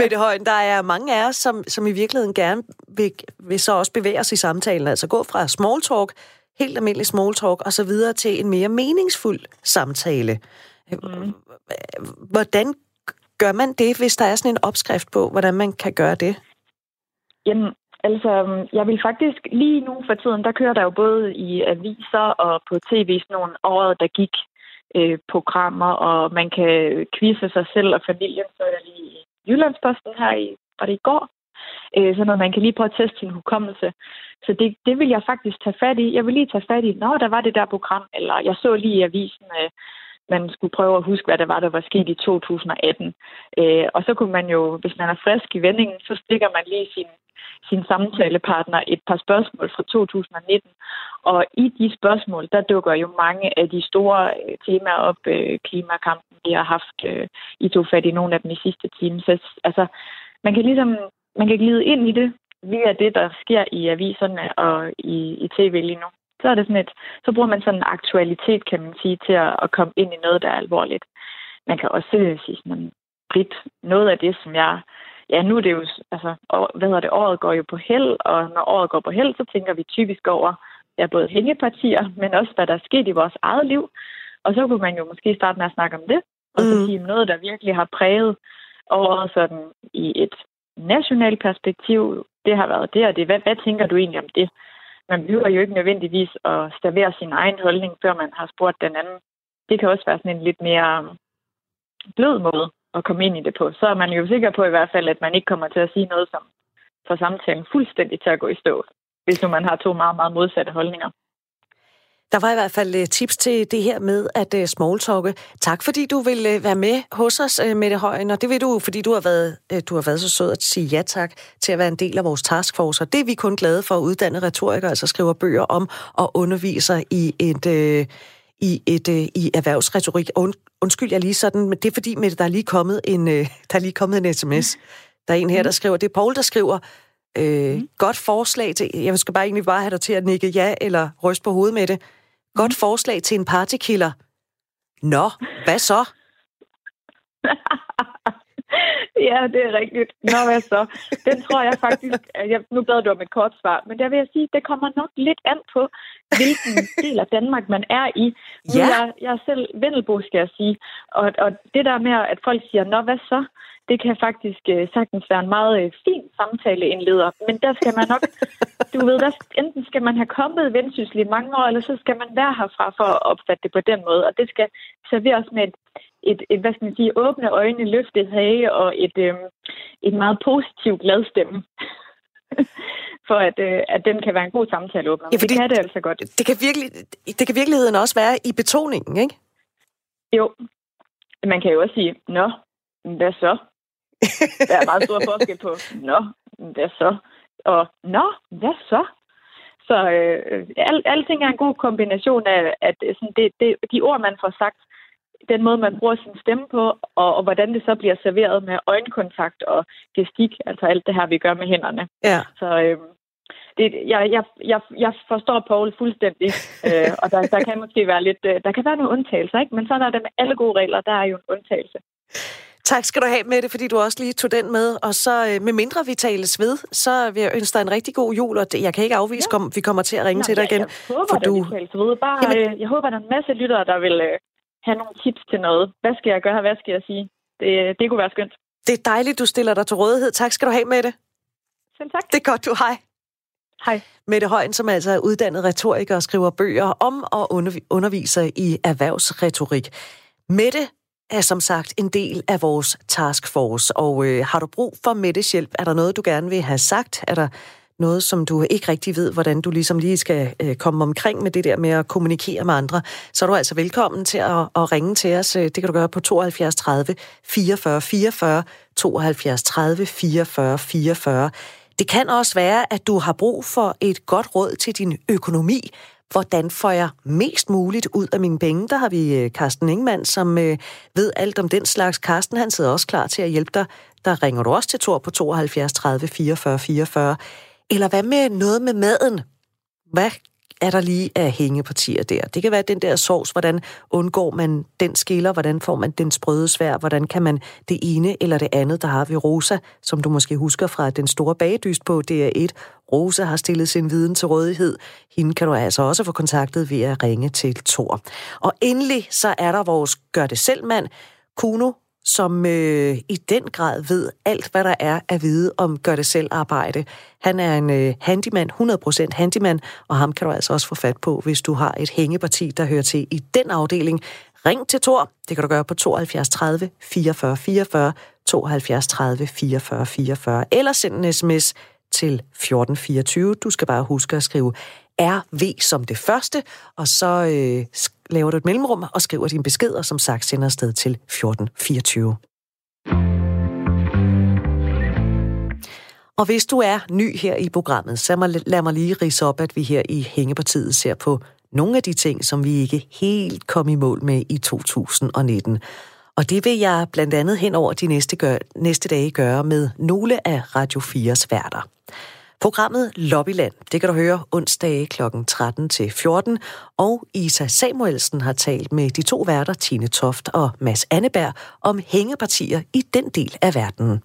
Mette Højen, der er mange af os, som i virkeligheden gerne vil så også bevæge os i samtalen. Altså gå fra small talk, helt almindelig small talk, og så videre til en mere meningsfuld samtale. Mm. Hvordan gør man det, hvis der er sådan en opskrift på, hvordan man kan gøre det? Jamen... Altså, jeg vil faktisk lige nu for tiden, der kører der jo både i aviser og på tv sådan nogle året, der gik programmer, og man kan quizze sig selv og familien, så er der lige Jyllandsposten her i går, sådan noget, man kan lige prøve at teste sin hukommelse. Så det vil jeg faktisk tage fat i. Jeg vil lige tage fat i, der var det der program, eller jeg så lige i avisen, man skulle prøve at huske, hvad der var, der var sket i 2018. Og så kunne man jo, hvis man er frisk i vendingen, så stikker man lige sin samtalepartner et par spørgsmål fra 2019. Og i de spørgsmål, der dukker jo mange af de store temaer op. Klimakampen, vi har haft, I tog fat i nogle af dem i sidste time. Så altså, man kan glide ind i det via det, der sker i aviserne og i tv lige nu. Så er det sådan så bruger man sådan en aktualitet, kan man sige, til at komme ind i noget, der er alvorligt. Man kan også sige sådan, Britt, noget af det, som jeg... Ja, nu er det jo... Altså, året går jo på held, og når året går på held, så tænker vi typisk over, ja, både hængepartier, men også, hvad der er sket i vores eget liv. Og så kunne man jo måske starte med at snakke om det, og så sige noget, der virkelig har præget året sådan i et nationalt perspektiv. Det har været det og det. Hvad tænker du egentlig om det? Man behøver jo ikke nødvendigvis at stavere sin egen holdning, før man har spurgt den anden. Det kan også være sådan en lidt mere blød måde at komme ind i det på. Så er man jo sikker på i hvert fald, at man ikke kommer til at sige noget, som får samtalen fuldstændig til at gå i stå, hvis nu man har to meget, meget modsatte holdninger. Der var i hvert fald tips til det her med at smalltalke. Tak fordi du ville være med hos os, Mette Højen, og det vil du, fordi du har været så sød at sige ja tak til at være en del af vores taskforce. Og det er vi kun glade for at uddanne retorikere, altså skriver bøger om og underviser i et erhvervsretorik. Undskyld jeg lige sådan, men det er fordi, Mette, der er lige kommet en sms. Der er en her, der skriver, det er Poul, der skriver... Godt forslag til... Jeg skal bare egentlig bare have dig til at nikke ja eller ryste på hovedet med det. Godt forslag til en partykiller. Nå, hvad så? Ja, det er rigtigt. Nå, hvad så? Den tror jeg faktisk... Nu bad du om et kort svar, men der vil jeg sige, det kommer nok lidt an på, hvilken del af Danmark man er i. Ja. Jeg er selv vendelbo, skal jeg sige. Og det der med, at folk siger, nå, hvad så? Det kan faktisk sagtens være en meget fin samtaleindleder. Men der skal man nok, du ved, enten skal man have kommet vendsyssel i mange år, eller så skal man være herfra for at opfatte det på den måde. Og det skal serveres med et hvad skal man sige, åbne øjne, løftet hage og et meget positivt glad stemme. For at den kan være en god samtaleåbner. Ja, det kan det altså godt. Det kan virkeligheden også være i betoningen, ikke? Jo. Man kan jo også sige, nå, hvad så? Der er meget stor forskel på, nå, hvad så? Og, nå, hvad så? Så alting er en god kombination af, at sådan de ord, man får sagt, den måde, man bruger sin stemme på, og hvordan det så bliver serveret med øjenkontakt og gestik, altså alt det her, vi gør med hænderne. Ja. Så jeg forstår Poul fuldstændig, og der kan måske være lidt, der kan være nogle undtagelser, ikke? Men sådan er det med alle gode regler, der er jo en undtagelse. Tak skal du have, Mette, fordi du også lige tog den med. Og så med mindre vi tales ved, så vil jeg ønske dig en rigtig god jul. Og jeg kan ikke afvise, om vi kommer til at ringe til dig igen. Jeg håber, for vi tales ved. Jeg håber, der er en masse lyttere, der vil have nogle tips til noget. Hvad skal jeg gøre? Hvad skal jeg sige? Det kunne være skønt. Det er dejligt, du stiller dig til rådighed. Tak skal du have, Mette. Selv tak. Det er godt, du. Hej. Hej. Mette Højen, som altså er uddannet retoriker og skriver bøger om og underviser i erhvervsretorik. Mette er som sagt en del af vores taskforce, og har du brug for Mettes hjælp? Er der noget, du gerne vil have sagt? Er der noget, som du ikke rigtig ved, hvordan du ligesom lige skal komme omkring med det der med at kommunikere med andre, så er du altså velkommen til at ringe til os. Det kan du gøre på 72 30 44 44, 72 30 44 44. Det kan også være, at du har brug for et godt råd til din økonomi. Hvordan får jeg mest muligt ud af mine penge? Der har vi Carsten Ingemann, som ved alt om den slags. Carsten, han sidder også klar til at hjælpe dig. Der ringer du også til Thor på 72 30 44 44. Eller hvad med noget med maden? Hvad er der lige af hængepartier der? Det kan være den der sovs, hvordan undgår man den skiller, hvordan får man den sprøde svær, hvordan kan man det ene eller det andet? Der har vi Rosa, som du måske husker fra Den Store Bagedyst på DR1. Rosa har stillet sin viden til rådighed. Hende kan du altså også få kontaktet ved at ringe til Thor. Og endelig så er der vores gør-det-selv-mand, Kuno, som i den grad ved alt, hvad der er at vide om gør-det-selv-arbejde. Han er en handyman, 100% handyman, og ham kan du altså også få fat på, hvis du har et hængeparti, der hører til i den afdeling. Ring til Thor. Det kan du gøre på 72 30 44 44, 72 30 44 44, eller send en sms til 1424. Du skal bare huske at skrive RV som det første, og så laver du et mellemrum og skriver dine beskeder, som sagt sender afsted til 1424. Og hvis du er ny her i programmet, så lad mig lige ridse op, at vi her i Hængepartiet ser på nogle af de ting, som vi ikke helt kom i mål med i 2019. Og det vil jeg blandt andet hen over de næste dage gøre med nogle af Radio 4's værter. Programmet Lobbyland, det kan du høre onsdage kl. 13-14, og Ida Samuelsen har talt med de to værter, Tine Tofter og Mads Anneberg, om hængepartier i den del af verden.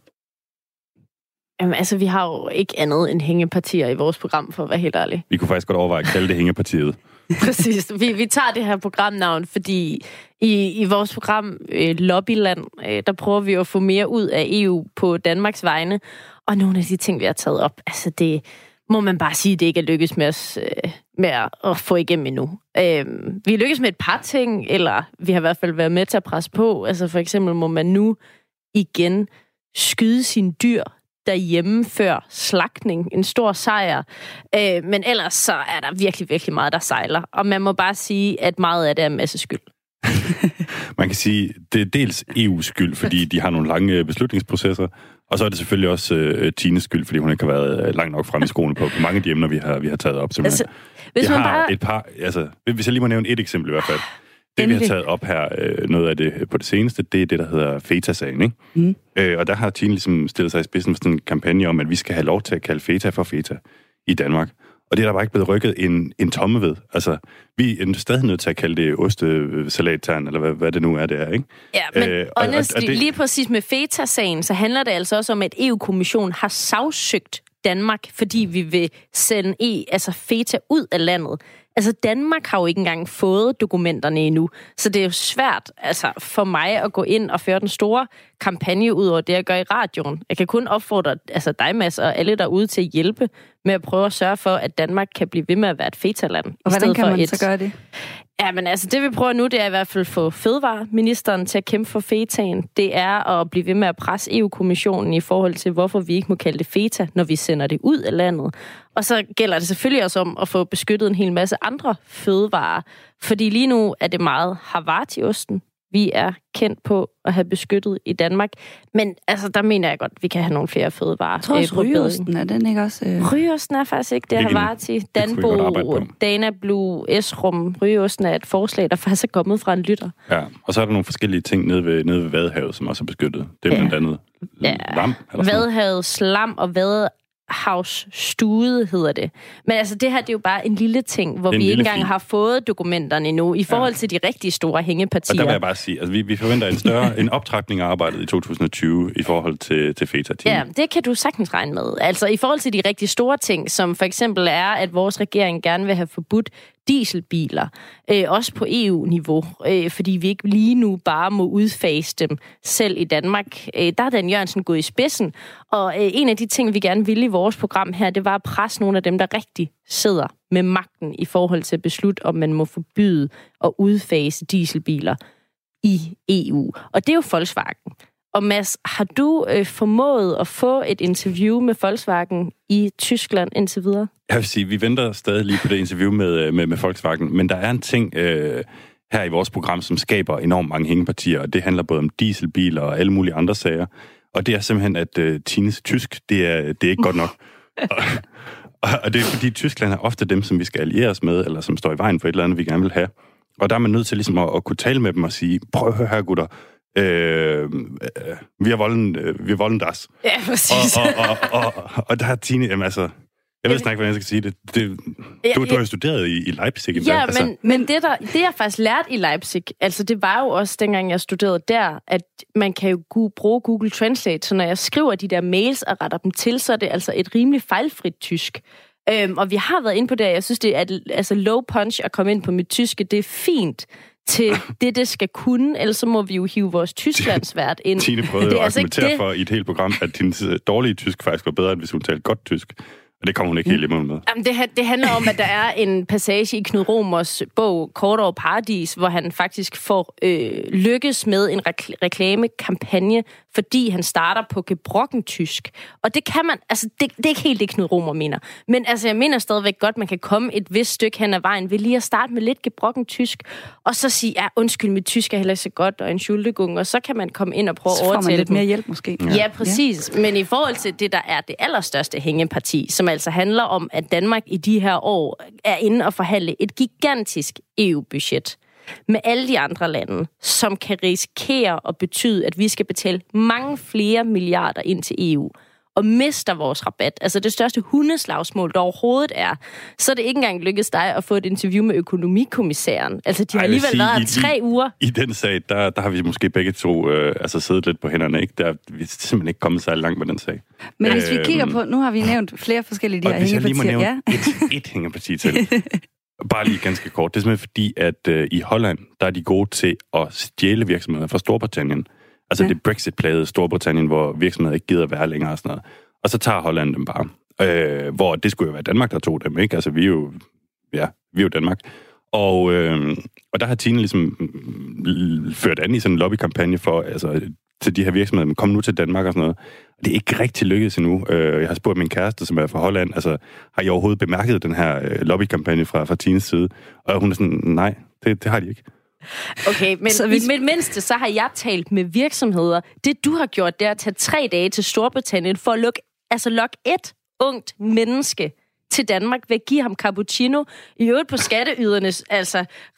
Jamen, altså, vi har jo ikke andet end hængepartier i vores program, for at være helt ærlig. Vi kunne faktisk godt overveje at kalde det hængepartiet. Præcis. Vi tager det her programnavn, fordi i vores program Lobbyland, der prøver vi at få mere ud af EU på Danmarks vegne. Og nogle af de ting, vi har taget op, altså det må man bare sige, det ikke er lykkedes med os med at få igennem endnu. Vi er lykkedes med et par ting, eller vi har i hvert fald været med til at presse på. Altså for eksempel må man nu igen skyde sine dyr derhjemme før slagtning. En stor sejr. Men ellers så er der virkelig, virkelig meget, der sejler. Og man må bare sige, at meget af det er en masse skyld. Man kan sige, det er dels EU's skyld, fordi de har nogle lange beslutningsprocesser, og så er det selvfølgelig også Tines skyld, fordi hun ikke har været langt nok frem i skolen på mange af de emner, vi har taget op. Altså, hvis man har bare et par, altså, hvis jeg lige må nævne et eksempel i hvert fald. Det, vi har taget op her, noget af det på det seneste, det er det, der hedder feta-sagen, ikke? Mm. Og der har Tine ligesom stillet sig i spidsen for sådan en kampagne om, at vi skal have lov til at kalde feta for feta i Danmark. Og det er der bare ikke blevet rykket en tomme ved. Altså, vi er stadig nødt til at kalde det ostesalattern, eller hvad det nu er, det er, ikke? Ja, men honestly, lige præcis med feta-sagen, så handler det altså også om, at EU-kommissionen har sagsøgt Danmark, fordi vi vil sende feta ud af landet. Altså, Danmark har jo ikke engang fået dokumenterne endnu, så det er jo svært for mig at gå ind og føre den store kampagne ud over det, jeg gør i radioen. Jeg kan kun opfordre dig, Mads, og alle derude til at hjælpe med at prøve at sørge for, at Danmark kan blive ved med at være et feta-land. Og hvordan kan man så gøre det? Jamen det vi prøver nu, det er i hvert fald at få fødevareministeren til at kæmpe for fetaen. Det er at blive ved med at presse EU-kommissionen i forhold til, hvorfor vi ikke må kalde det feta, når vi sender det ud af landet. Og så gælder det selvfølgelig også om at få beskyttet en hel masse andre fødevarer. Fordi lige nu er det meget Havarti-osten, vi er kendt på at have beskyttet i Danmark. Men der mener jeg godt, at vi kan have nogle flere fødevarer. Jeg tror også, rygeosten er den ikke også? Rygeosten er faktisk ikke det, jeg har til. Danbo, Dana Blue, Esrum, rygeosten er et forslag, der faktisk er kommet fra en lytter. Ja, og så er der nogle forskellige ting nede ved Vadehavet, som også er beskyttet. Det er blandt andet lam. Vadehavets lam og Vadehavsstude hedder det. Men det her, det er jo bare en lille ting, hvor vi ikke engang har fået dokumenterne endnu, i forhold til de rigtig store hængepartier. Og der vil jeg bare sige, vi forventer en optrækning af arbejdet i 2020 i forhold til feta-tiden. Ja, det kan du sagtens regne med. I forhold til de rigtig store ting, som for eksempel er, at vores regering gerne vil have forbudt dieselbiler, også på EU-niveau, fordi vi ikke lige nu bare må udfase dem selv i Danmark. Der er Dan Jørgensen gået i spidsen, og en af de ting, vi gerne ville i vores program her, det var at presse nogle af dem, der rigtig sidder med magten i forhold til at beslutte, om man må forbyde og udfase dieselbiler i EU. Og det er jo Volkswagen. Og Mads, har du formået at få et interview med Volkswagen i Tyskland indtil videre? Jeg vil sige, vi venter stadig lige på det interview med Volkswagen, men der er en ting her i vores program, som skaber enormt mange hængepartier, og det handler både om dieselbiler og alle mulige andre sager. Og det er simpelthen, at Tines tysk, det er ikke godt nok. og det er fordi, Tyskland er ofte dem, som vi skal alliere os med, eller som står i vejen for et eller andet, vi gerne vil have. Og der er man nødt til ligesom at kunne tale med dem og sige, prøv at høre her, gutter, vi har volden deres. Ja, præcis. Og der har Tine, jeg ved snart ikke, hvordan jeg skal sige det. Du har jo studeret i Leipzig. Ja, men det jeg faktisk lærte i Leipzig, det var jo også, dengang jeg studerede der, at man kan jo bruge Google Translate, så når jeg skriver de der mails og retter dem til, så er det et rimelig fejlfrit tysk. Og vi har været inde på det, jeg synes, det er low punch at komme ind på mit tyske, det er fint til det skal kunne, ellers så må vi jo hive vores Tysklandsvært ind. Tine prøvede at argumentere for i et helt program, at din dårlige tysk faktisk var bedre, end hvis hun talte godt tysk. Og det kommer hun ikke helt imod med. Jamen, det handler om, at der er en passage i Knud Romers bog, Kort over Paradis, hvor han faktisk får lykkes med en reklamekampagne, fordi han starter på gebrokken-tysk. Og det kan man, det er ikke helt det, Knud Romer mener. Men jeg mener stadigvæk godt, man kan komme et vist stykke hen ad vejen ved lige at starte med lidt gebrokken-tysk, og så sige, ja, undskyld, mit tysk er heller ikke så godt, og en Schuldigung, og så kan man komme ind og prøve at overtale dem. Så får man lidt mere hjælp, måske. Ja, præcis. Ja. Men i forhold til det, der er det allerstørste hængeparti, som handler om, at Danmark i de her år er inde og forhandle et gigantisk EU-budget med alle de andre lande, som kan risikere at betyde, at vi skal betale mange flere milliarder ind til EU og mister vores rabat. Det største hundeslagsmål, der overhovedet er, så er det ikke engang lykkedes dig at få et interview med økonomikommissæren. De har alligevel været her 3 uger. I den sag, der har vi måske begge to siddet lidt på hænderne, ikke? Der er vi simpelthen ikke kommet så langt med den sag. Men hvis vi kigger på, nu har vi nævnt flere forskellige de her hængepartier. Ja. et hængeparti til. Bare lige ganske kort. Det er simpelthen fordi, at i Holland, der er de gode til at stjæle virksomheder fra Storbritannien. Det Brexit-plagede Storbritannien, hvor virksomheder ikke gider være længere og sådan noget. Og så tager Holland dem bare. Hvor det skulle jo være Danmark, der tog dem, ikke? Vi er jo Danmark. Og der har Tine ligesom ført an i sådan en lobbykampagne for, til de her virksomheder, kom nu til Danmark og sådan noget. Det er ikke rigtig lykkedes endnu. Jeg har spurgt min kæreste, som er fra Holland, har I overhovedet bemærket den her lobbykampagne fra Tines side? Og hun er sådan, nej, det har de ikke. Okay, men i mindste, så har jeg talt med virksomheder. Det, du har gjort, det er at tage 3 dage til Storbritannien for at lokke et ungt menneske til Danmark ved at give ham cappuccino, i øvrigt på skatteydernes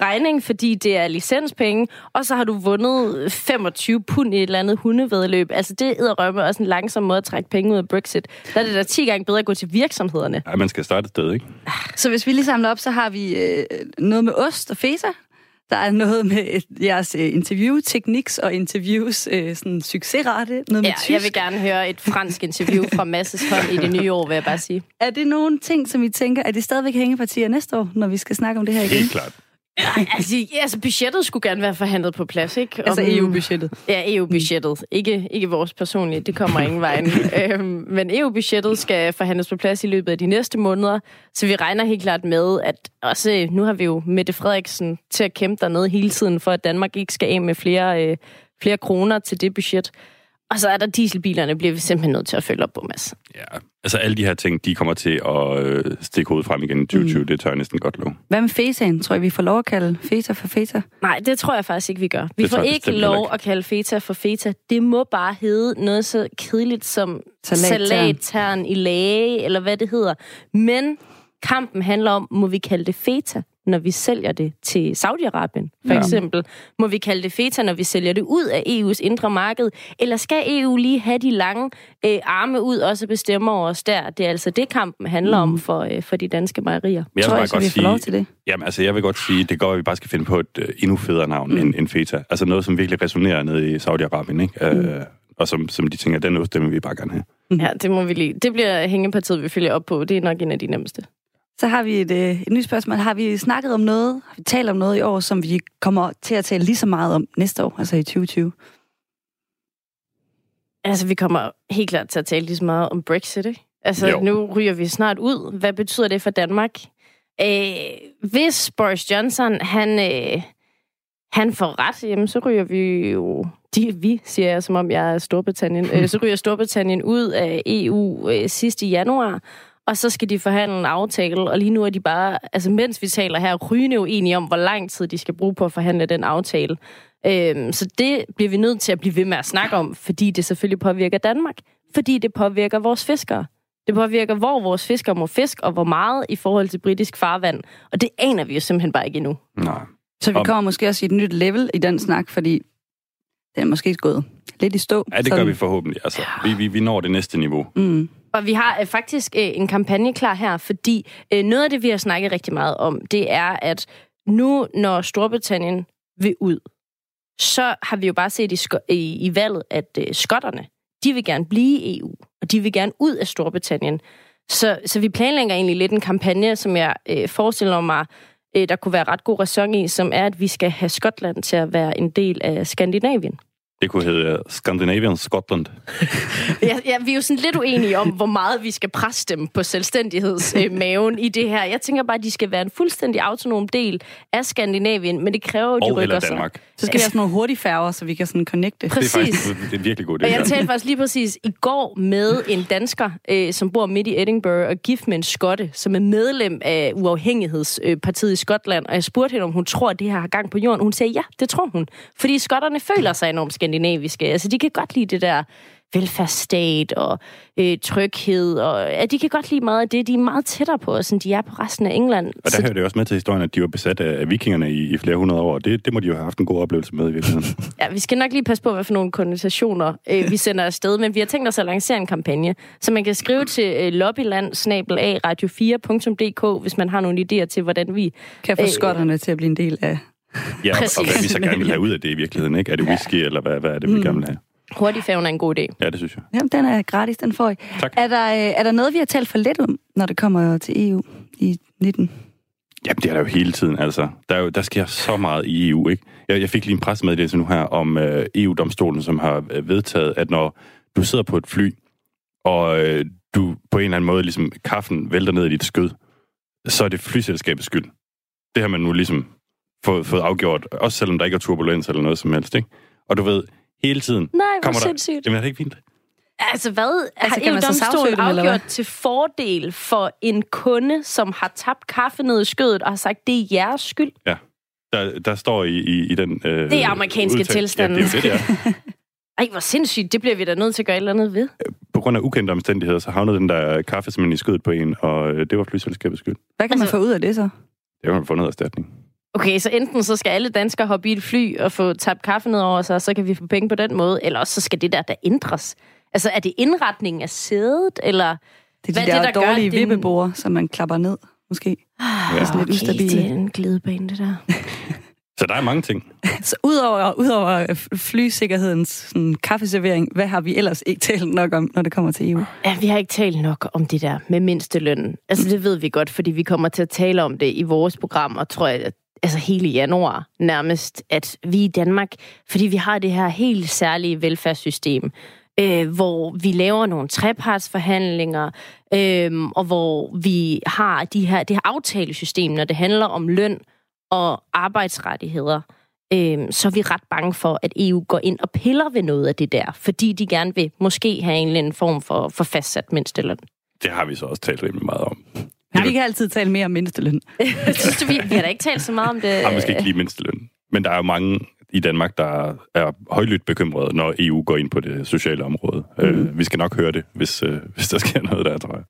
regning, fordi det er licenspenge, og så har du vundet 25 pund i et eller andet hundevedløb. Det edderrømme også en langsom måde at trække penge ud af Brexit. Der er det da 10 gange bedre at gå til virksomhederne. Nej, man skal starte et sted, ikke? Så hvis vi lige samler op, så har vi noget med ost og feta. Der er noget med jeres interviewtekniks og interviews sådan succesrate. Noget ja, med jeg vil gerne høre et fransk interview fra Mads' hånd i det nye år, vil jeg bare sige. Er det nogle ting, som I tænker, er det stadigvæk hængepartier næste år, når vi skal snakke om det her igen? Helt klart. Ja, altså budgettet skulle gerne være forhandlet på plads, ikke? Om, altså EU-budgettet. Ja, EU-budgettet. Ikke vores personlige, det kommer ingen vejen. Men EU-budgettet skal forhandles på plads i løbet af de næste måneder, så vi regner helt klart med, at også nu har vi jo Mette Frederiksen til at kæmpe dernede hele tiden, for at Danmark ikke skal af med flere kroner til det budget. Og så er der dieselbilerne, bliver vi simpelthen nødt til at følge op på, Mads. Ja, altså alle de her ting, de kommer til at stikke hovedet frem igen i 2020, det tør jeg næsten godt lov. Hvad med fetaen? Tror I, vi får lov at kalde feta for feta? Nej, det tror jeg faktisk ikke, vi gør. Vi får ikke lov at kalde feta for feta. Det må bare hedde noget så kedeligt som salattern i lage, eller hvad det hedder. Men kampen handler om, må vi kalde det feta, når vi sælger det til Saudi-Arabien, for eksempel? Må vi kalde det feta, når vi sælger det ud af EU's indre marked? Eller skal EU lige have de lange arme ud, og så bestemme over os der? Det er altså det, kampen handler om for de danske mejerier. Jeg vil godt sige, det går, at vi bare skal finde på et endnu federe navn end feta. Altså noget, som virkelig resonerer nede i Saudi-Arabien, ikke? Og som de tænker, den udstemme vi bare gerne have. Ja, det må vi lige. Det bliver hængepartiet, vi følger op på. Det er nok en af de nemmeste. Så har vi et nyt spørgsmål. Har vi snakket om noget, har vi talt om noget i år, som vi kommer til at tale lige så meget om næste år, altså i 2020? Altså, vi kommer helt klart til at tale lige så meget om Brexit, ikke? Altså, nu ryger vi snart ud. Hvad betyder det for Danmark? Hvis Boris Johnson, han får ret, jamen, så ryger vi jo... Vi, siger jeg, som om jeg er Storbritannien. Så ryger Storbritannien ud af EU sidst i januar, og så skal de forhandle en aftale, og lige nu er de bare, altså mens vi taler her, rygende uenige om, hvor lang tid de skal bruge på at forhandle den aftale. Så det bliver vi nødt til at blive ved med at snakke om, fordi det selvfølgelig påvirker Danmark, fordi det påvirker vores fiskere. Det påvirker, hvor vores fiskere må fiske, og hvor meget i forhold til britisk farvand, og det aner vi jo simpelthen bare ikke endnu. Nej. Så vi kommer måske også i et nyt level i den snak, fordi den er måske gået lidt i stå. Ja, det gør vi forhåbentlig. Altså, vi når det næste niveau. Mm. Og vi har faktisk en kampagne klar her, fordi noget af det, vi har snakket rigtig meget om, det er, at nu, når Storbritannien vil ud, så har vi jo bare set i valget, at skotterne, de vil gerne blive i EU, og de vil gerne ud af Storbritannien. Så vi planlægger egentlig lidt en kampagne, som jeg forestiller mig, der kunne være ret god ræson i, som er, at vi skal have Skotland til at være en del af Skandinavien. Det kunne hedde Skandinaviens Skotland. ja, vi er jo sådan lidt uenige om, hvor meget vi skal presse dem på selvstændighedsmaven i det her. Jeg tænker bare, at de skal være en fuldstændig autonom del af Skandinavien, men det kræver, at de rykker sig. Så skal vi have sådan nogle hurtige færger, så vi kan sådan connecte. Præcis. Det er virkelig godt. Og jeg talte faktisk lige præcis i går med en dansker, som bor midt i Edinburgh, og gift med en skotte, som er medlem af Uafhængighedspartiet i Skotland. Og jeg spurgte hende, om hun tror, at det her har gang på jorden. Hun sagde, ja, det tror hun. Fordi skotterne føler sig enormt skandinaviske. Altså, de kan godt lide det der velfærdsstat og tryghed, og de kan godt lide meget af det. De er meget tættere på, sådan de er på resten af England. Og der hører det også med til historien, at de var besat af vikingerne i flere hundrede år. Det må de jo have haft en god oplevelse med i virkeligheden. Ja, vi skal nok lige passe på, hvad for nogle konnotationer vi sender afsted, men vi har tænkt os at lancere en kampagne, så man kan skrive til lobbyland@radio4.dk, hvis man har nogle idéer til, hvordan vi... Kan få skotterne til at blive en del af... Ja, og hvad vi så gerne vil have ud af det i virkeligheden, ikke? Er det whisky, eller hvad er det, vi gerne vil have? Hurtigfærgen er en god idé. Ja, det synes jeg. Jamen, den er gratis, den får I. Tak. Er der noget, vi har talt for lidt om, når det kommer til EU i 19? Jamen, det er der jo hele tiden, altså. Der sker så meget i EU, ikke? Jeg fik lige en pressemeddelelse nu her om EU-domstolen, som har vedtaget, at når du sidder på et fly, og du på en eller anden måde, ligesom kaffen vælter ned i dit skød, så er det flyselskabets skyld. Det har man nu ligesom fået afgjort, også selvom der ikke er turbulens eller noget som helst, ikke? Og du ved, hele tiden... Nej, hvor sindssygt. Jamen, er det ikke fint? Altså, hvad har EU-domstolen afgjort til fordel for en kunde, som har tabt kaffe ned i skødet og har sagt, det er jeres skyld? Ja, der står i den... det er amerikanske tilstanden. Ja, det er jo det, der. Ej, hvor sindssygt. Det bliver vi da nødt til at gøre et eller andet ved. På grund af ukendte omstændigheder, så havnede den der kaffe simpelthen i skødet på en, og det var flyselskabets skyld. Hvad kan man få ud af det så? Det har man fundet erstatning. Okay, så enten så skal alle danskere hoppe i et fly og få tabt kaffe ned over sig, så kan vi få penge på den måde, eller også så skal det der ændres. Altså, er det indretningen af sædet, eller... Det er de der dårlige vippeborde, som man klapper ned, måske. Ja, det er sådan lidt ustabilt. Det er en glidebane, det der. Så der er mange ting. Så udover flysikkerhedens sådan, kaffeservering, hvad har vi ellers ikke talt nok om, når det kommer til EU? Ja, vi har ikke talt nok om det der med mindstelønnen. Altså det ved vi godt, fordi vi kommer til at tale om det i vores program, og tror jeg, altså hele januar nærmest, at vi i Danmark, fordi vi har det her helt særlige velfærdssystem, hvor vi laver nogle trepartsforhandlinger, og hvor vi har det her aftalesystem, når det handler om løn og arbejdsrettigheder, så er vi ret bange for, at EU går ind og piller ved noget af det der, fordi de gerne vil måske have en eller anden form for fastsat mindsteløn. Det har vi så også talt rimelig meget om. Ja, vi kan altid tale mere om mindsteløn. Vi har da ikke talt så meget om det. Nej, måske ikke lige mindsteløn. Men der er jo mange i Danmark, der er højlydt bekymrede, når EU går ind på det sociale område. Vi skal nok høre det, hvis der sker noget der, tror jeg.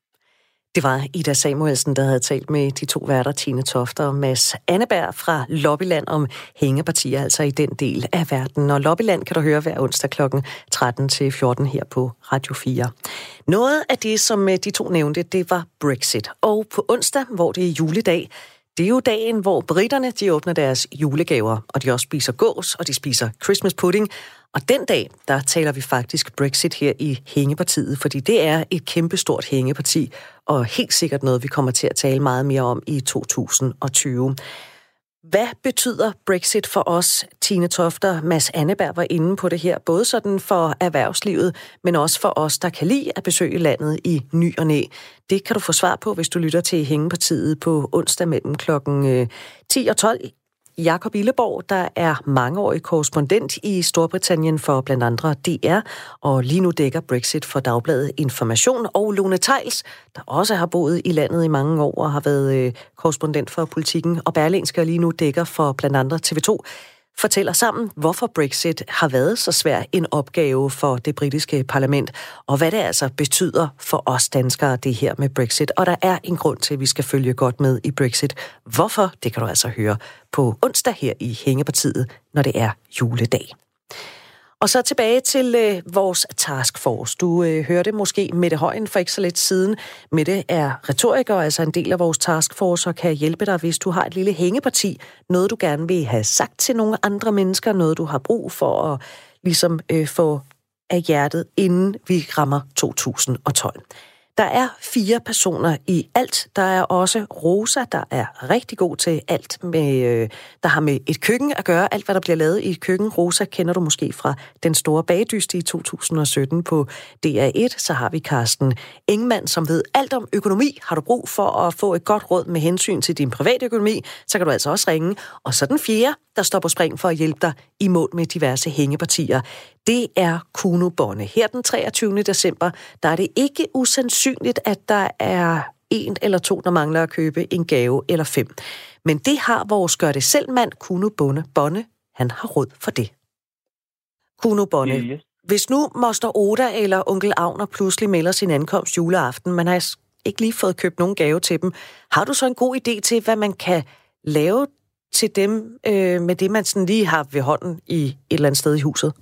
Det var Ida Samuelsen, der havde talt med de to værter, Tine Tofter og Mads Anneberg fra Lobbyland om hængepartier, altså i den del af verden. Og Lobbyland kan du høre hver onsdag kl. 13-14 her på Radio 4. Noget af det, som de to nævnte, det var Brexit. Og på onsdag, hvor det er juledag, det er jo dagen, hvor briterne de åbner deres julegaver, og de også spiser gås, og de spiser Christmas pudding. Og den dag, der taler vi faktisk Brexit her i hængepartiet, fordi det er et kæmpestort hængeparti, og helt sikkert noget, vi kommer til at tale meget mere om i 2020. Hvad betyder Brexit for os? Tine Tofter, Mads Anneberg var inde på det her, både sådan for erhvervslivet, men også for os, der kan lide at besøge landet i ny og næ. Det kan du få svar på, hvis du lytter til Hængepartiet på onsdag mellem klokken 10 og 12. Jacob Illeborg, der er mangeårig korrespondent i Storbritannien for blandt andre DR, og lige nu dækker Brexit for Dagbladet Information, og Lune Theils, der også har boet i landet i mange år og har været korrespondent for Politikken, og Berlingske lige nu dækker for blandt andre TV2, fortæller sammen, hvorfor Brexit har været så svær en opgave for det britiske parlament, og hvad det altså betyder for os danskere, det her med Brexit. Og der er en grund til, at vi skal følge godt med i Brexit. Hvorfor? Det kan du altså høre på onsdag her i Hængepartiet, når det er juledag. Og så tilbage til vores taskforce. Du hørte måske Mette Højen for ikke så lidt siden. Mette er retoriker, altså en del af vores taskforce, og kan hjælpe dig, hvis du har et lille hængeparti. Noget, du gerne vil have sagt til nogle andre mennesker. Noget, du har brug for at ligesom, få af hjertet, inden vi rammer 2012. Der er 4 personer i alt. Der er også Rosa, der er rigtig god til alt, der har med et køkken at gøre. Alt, hvad der bliver lavet i et køkken. Rosa kender du måske fra Den Store Bagdyst i 2017 på DR1. Så har vi Carsten Ingemann, som ved alt om økonomi. Har du brug for at få et godt råd med hensyn til din privatøkonomi, så kan du altså også ringe. Og så den 4, der står på spring for at hjælpe dig i mål med diverse hængepartier. Det er Kuno Bonne. Her den 23. december, der er det ikke usandsynligt, at der er 1 eller 2, der mangler at købe en gave eller 5. Men det har vores gør-det-selv-mand, Kuno Bonne. Han har råd for det. Kuno Bonne, yes. Hvis nu moster Oda eller onkel Agner pludselig melder sin ankomst juleaften, man har ikke lige fået købt nogen gave til dem, har du så en god idé til, hvad man kan lave til dem med det, man sådan lige har ved hånden i et eller andet sted i huset?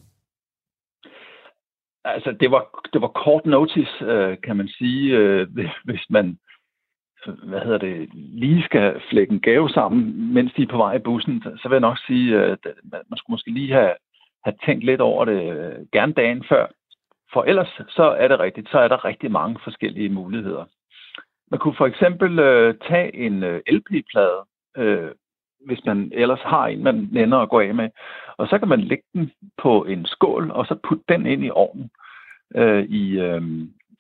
Altså, det var kort notice, kan man sige, hvis man, lige skal flække en gave sammen, mens de er på vej i bussen, så vil jeg nok sige, at man skulle måske lige have tænkt lidt over det, gerne dagen før. For ellers, så er det rigtigt, så er der rigtig mange forskellige muligheder. Man kunne for eksempel tage en LP-plade, hvis man ellers har en, man nænder at gå af med. Og så kan man lægge den på en skål, og så putte den ind i ovnen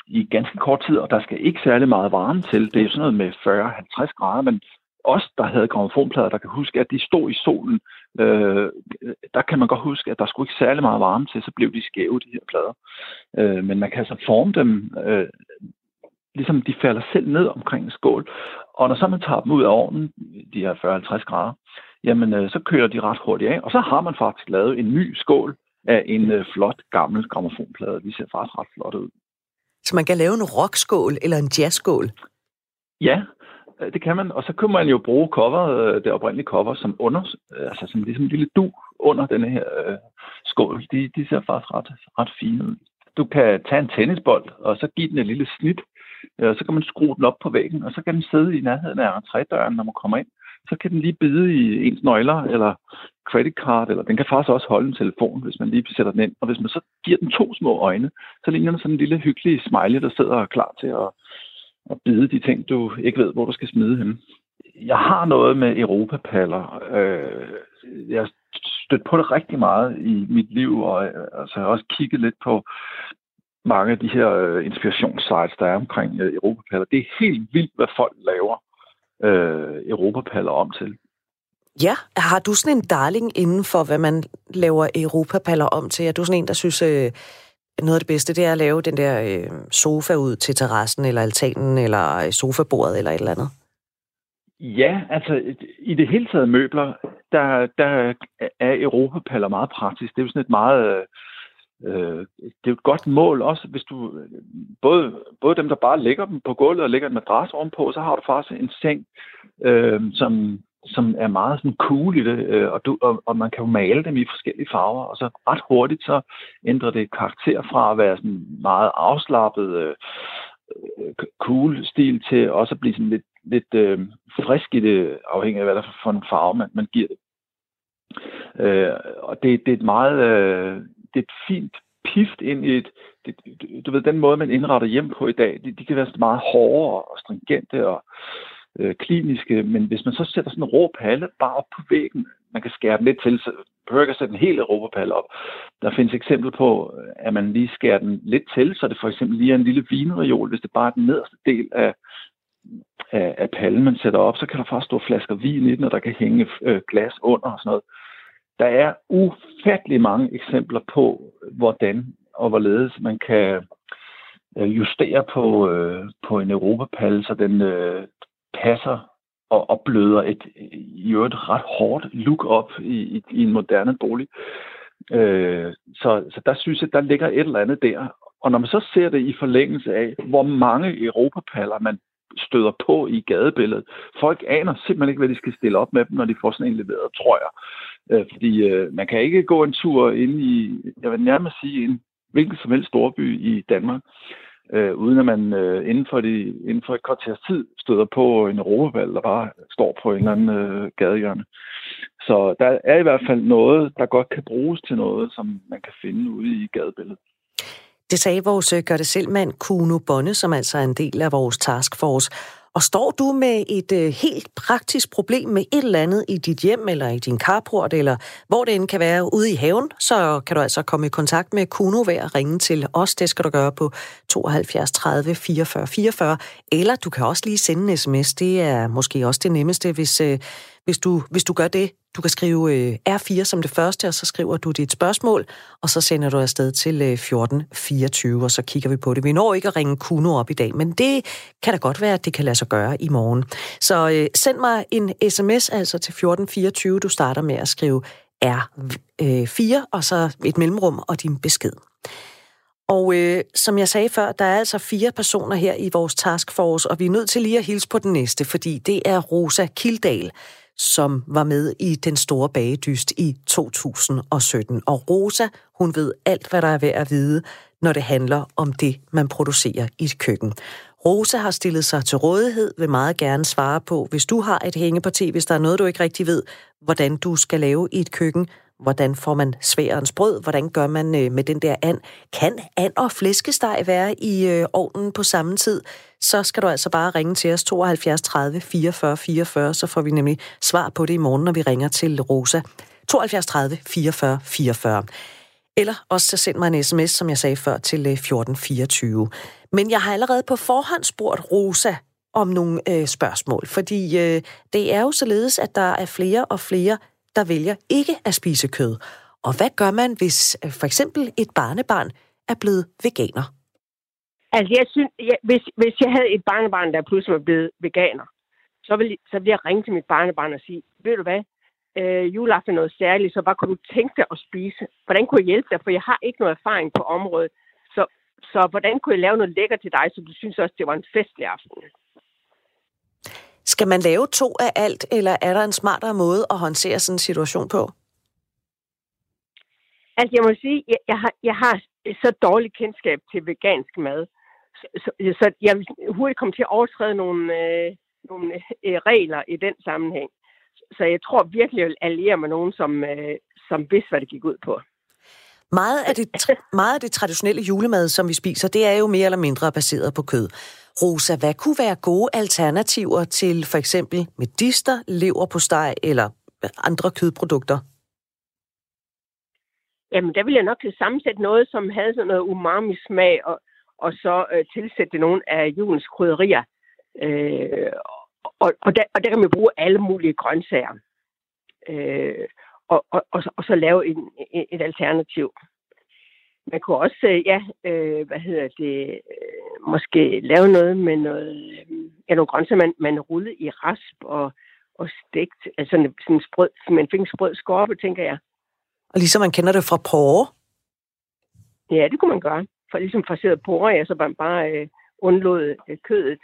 i ganske kort tid, og der skal ikke særlig meget varme til. Det er sådan noget med 40-50 grader, men os, der havde grammofonplader, der kan huske, at de stod i solen, der kan man godt huske, at der skulle ikke særlig meget varme til, så blev de skæve, de her plader. Men man kan altså forme dem, ligesom de falder selv ned omkring en skål. Og når så man tager dem ud af ovnen, de her 40-50 grader, jamen så køler de ret hurtigt af. Og så har man faktisk lavet en ny skål af en flot gammel grammofonplade. De ser faktisk ret flot ud. Så man kan lave en rockskål eller en jazzskål? Ja, det kan man. Og så kan man jo bruge det oprindelige cover som som ligesom en lille dug under denne her skål. De ser faktisk ret fine ud. Du kan tage en tennisbold og så give den et lille snit. Så kan man skrue den op på væggen, og så kan den sidde i nærheden af entrédøren, når man kommer ind. så kan den lige bide i ens nøgler eller credit card, eller den kan faktisk også holde en telefon, hvis man lige sætter den ind. Og hvis man så giver den to små øjne, så ligner den sådan en lille hyggelig smiley, der sidder klar til at bide de ting, du ikke ved, hvor du skal smide henne. Jeg har noget med europapaller. Jeg stødt på det rigtig meget i mit liv, og altså, jeg har også kigget lidt på mange af de her inspirationssites, der er omkring europapaller. Det er helt vildt, hvad folk laver europapaller om til. Ja, har du sådan en darling inden for, hvad man laver europapaller om til? Er du sådan en, der synes, noget af det bedste, det er at lave den der sofa ud til terrassen, eller altanen, eller sofabordet, eller et eller andet? Ja, altså i det hele taget møbler, der er europapaller meget praktisk. Det er jo sådan et meget... Det er et godt mål også, hvis du både dem, der bare lægger dem på gulvet og lægger en madras ovenpå, så har du faktisk en seng, som er meget sådan cool i det, og man kan jo male dem i forskellige farver, og så ret hurtigt så ændrer det karakter fra at være sådan meget afslappet cool stil til også at blive sådan lidt frisk i det, afhængig af hvad der for en farve man giver det. Og det er et meget... Det er et fint pift ind i du ved, den måde, man indretter hjem på i dag, de kan være så meget hårdere og stringente og kliniske, men hvis man så sætter sådan en rå palle bare op på væggen, man kan skære den lidt til, så behøver ikke at sætte en hel europapalle op. Der findes eksempel på, at man lige skærer den lidt til, så det for eksempel lige er en lille vinreol, hvis det bare er den nederste del af pallen, man sætter op, så kan der faktisk stå flasker vin i den, og der kan hænge glas under og sådan noget. Der er ufattelig mange eksempler på, hvordan og hvorledes man kan justere på en europapalle, så den passer og bløder et i øvrigt ret hårdt look op i en moderne bolig. Så der synes jeg, der ligger et eller andet der. Og når man så ser det i forlængelse af, hvor mange europapaller man støder på i gadebilledet. Folk aner simpelthen ikke, hvad de skal stille op med dem, når de får sådan en leveret, tror jeg. Fordi man kan ikke gå en tur ind i, jeg vil nærmest sige, en hvilken som helst storby i Danmark, uden at man inden for et kvarters tid støder på en europapalle, der bare står på en eller anden gadehjørne. Så der er i hvert fald noget, der godt kan bruges til noget, som man kan finde ude i gadebilledet. Det sagde vores gør-det-selv-mand Kuno Bonne, som altså er en del af vores taskforce. Og står du med et helt praktisk problem med et eller andet i dit hjem, eller i din carport, eller hvor det end kan være ude i haven, så kan du altså komme i kontakt med Kuno ved at ringe til os. Det skal du gøre på 72 30 44 44. Eller du kan også lige sende en sms. Det er måske også det nemmeste, hvis du gør det. Du kan skrive R4 som det første, og så skriver du dit spørgsmål, og så sender du afsted til 1424, og så kigger vi på det. Vi når ikke at ringe Kuno op i dag, men det kan da godt være, at det kan lade sig gøre i morgen. Så send mig en sms altså til 1424. Du starter med at skrive R4, og så et mellemrum og din besked. Og som jeg sagde før, der er altså 4 personer her i vores taskforce, og vi er nødt til lige at hilse på den næste, fordi det er Rosa Kildal, som var med i den store bagedyst i 2017. Og Rosa, hun ved alt, hvad der er ved at vide, når det handler om det, man producerer i et køkken. Rosa har stillet sig til rådighed, vil meget gerne svare på, hvis du har et hængeparti, hvis der er noget, du ikke rigtig ved, hvordan du skal lave i et køkken. Hvordan får man sværens brød? Hvordan gør man med den der and? Kan and og flæskesteg være i ovnen på samme tid? Så skal du altså bare ringe til os 72 30 44 44, så får vi nemlig svar på det i morgen, når vi ringer til Rosa. 72 30 44 44. Eller også så send mig en sms, som jeg sagde før, til 1424. Men jeg har allerede på forhånd spurgt Rosa om nogle spørgsmål, fordi det er jo således, at der er flere og flere, der vælger ikke at spise kød. Og hvad gør man, hvis for eksempel et barnebarn er blevet veganer? Altså, jeg synes, hvis jeg havde et barnebarn, der pludselig var blevet veganer, så ville jeg ringe til mit barnebarn og sige, ved du hvad, juleaften er noget særligt, så bare kunne du tænke dig at spise? Hvordan kunne jeg hjælpe dig? For jeg har ikke noget erfaring på området. Så hvordan kunne jeg lave noget lækker til dig, så du synes også, det var en festlig aften? Skal man lave 2 af alt, eller er der en smartere måde at håndtere sådan en situation på? Altså, jeg må sige, jeg har så dårlig kendskab til vegansk mad, så jeg vil hurtigt komme til at overtræde nogle regler i den sammenhæng. Så jeg tror virkelig, jeg vil alliere med nogen, som vidste, hvad det gik ud på. Meget af det traditionelle julemad, som vi spiser, det er jo mere eller mindre baseret på kød. Rosa, hvad kunne være gode alternativer til for eksempel medister, leverpostej eller andre kødprodukter? Jamen, der ville jeg nok sammensætte noget, som havde sådan noget umami-smag, og så tilsætte nogle af julens krydderier. Og der kan man bruge alle mulige grøntsager. Og så lave et alternativ. Man kunne også, måske lave noget med nogle grøntsager, man rullede i rasp og stegt. Altså sådan en sprød, man fik en sprød skorpe, tænker jeg. Og ligesom man kender det fra porre? Ja, det kunne man gøre. For ligesom fraseret porre, ja, så bare undlod kødet.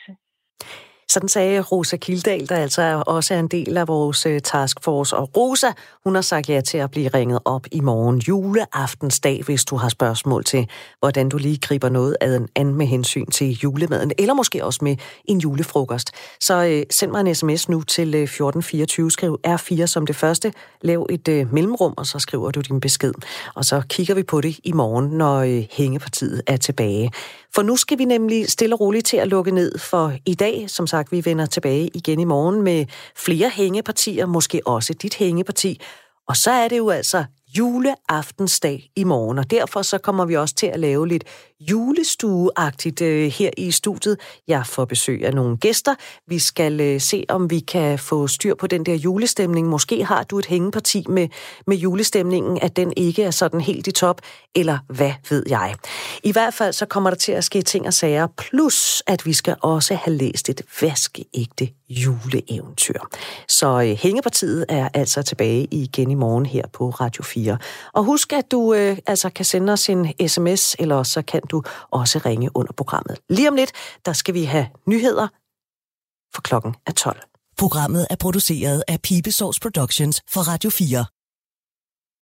Sådan sagde Rosa Kildal, der altså også er en del af vores taskforce. Og Rosa, hun har sagt ja til at blive ringet op i morgen juleaftensdag, hvis du har spørgsmål til, hvordan du lige griber noget ad en anden med hensyn til julemaden, eller måske også med en julefrokost. Så send mig en sms nu til 1424, skriv R4 som det første, lav et mellemrum, og så skriver du din besked. Og så kigger vi på det i morgen, når hængepartiet er tilbage. For nu skal vi nemlig stille og roligt til at lukke ned for i dag. Som sagt, vi vender tilbage igen i morgen med flere hængepartier, måske også dit hængeparti. Og så er det jo altså juleaftensdag i morgen, og derfor så kommer vi også til at lave lidt julestueagtigt her i studiet. Jeg får besøg af nogle gæster. Vi skal se, om vi kan få styr på den der julestemning. Måske har du et hængeparti med julestemningen, at den ikke er sådan helt i top, eller hvad ved jeg. I hvert fald så kommer der til at ske ting og sager, plus at vi skal også have læst et vaskeægte juleeventyr. Så hængepartiet er altså tilbage igen i morgen her på Radio 4. Og husk, at du kan sende os en sms, eller så kan du også ringe under programmet. Lige om lidt, der skal vi have nyheder, for klokken er 12. Programmet er produceret af Pipsauce Productions for Radio 4.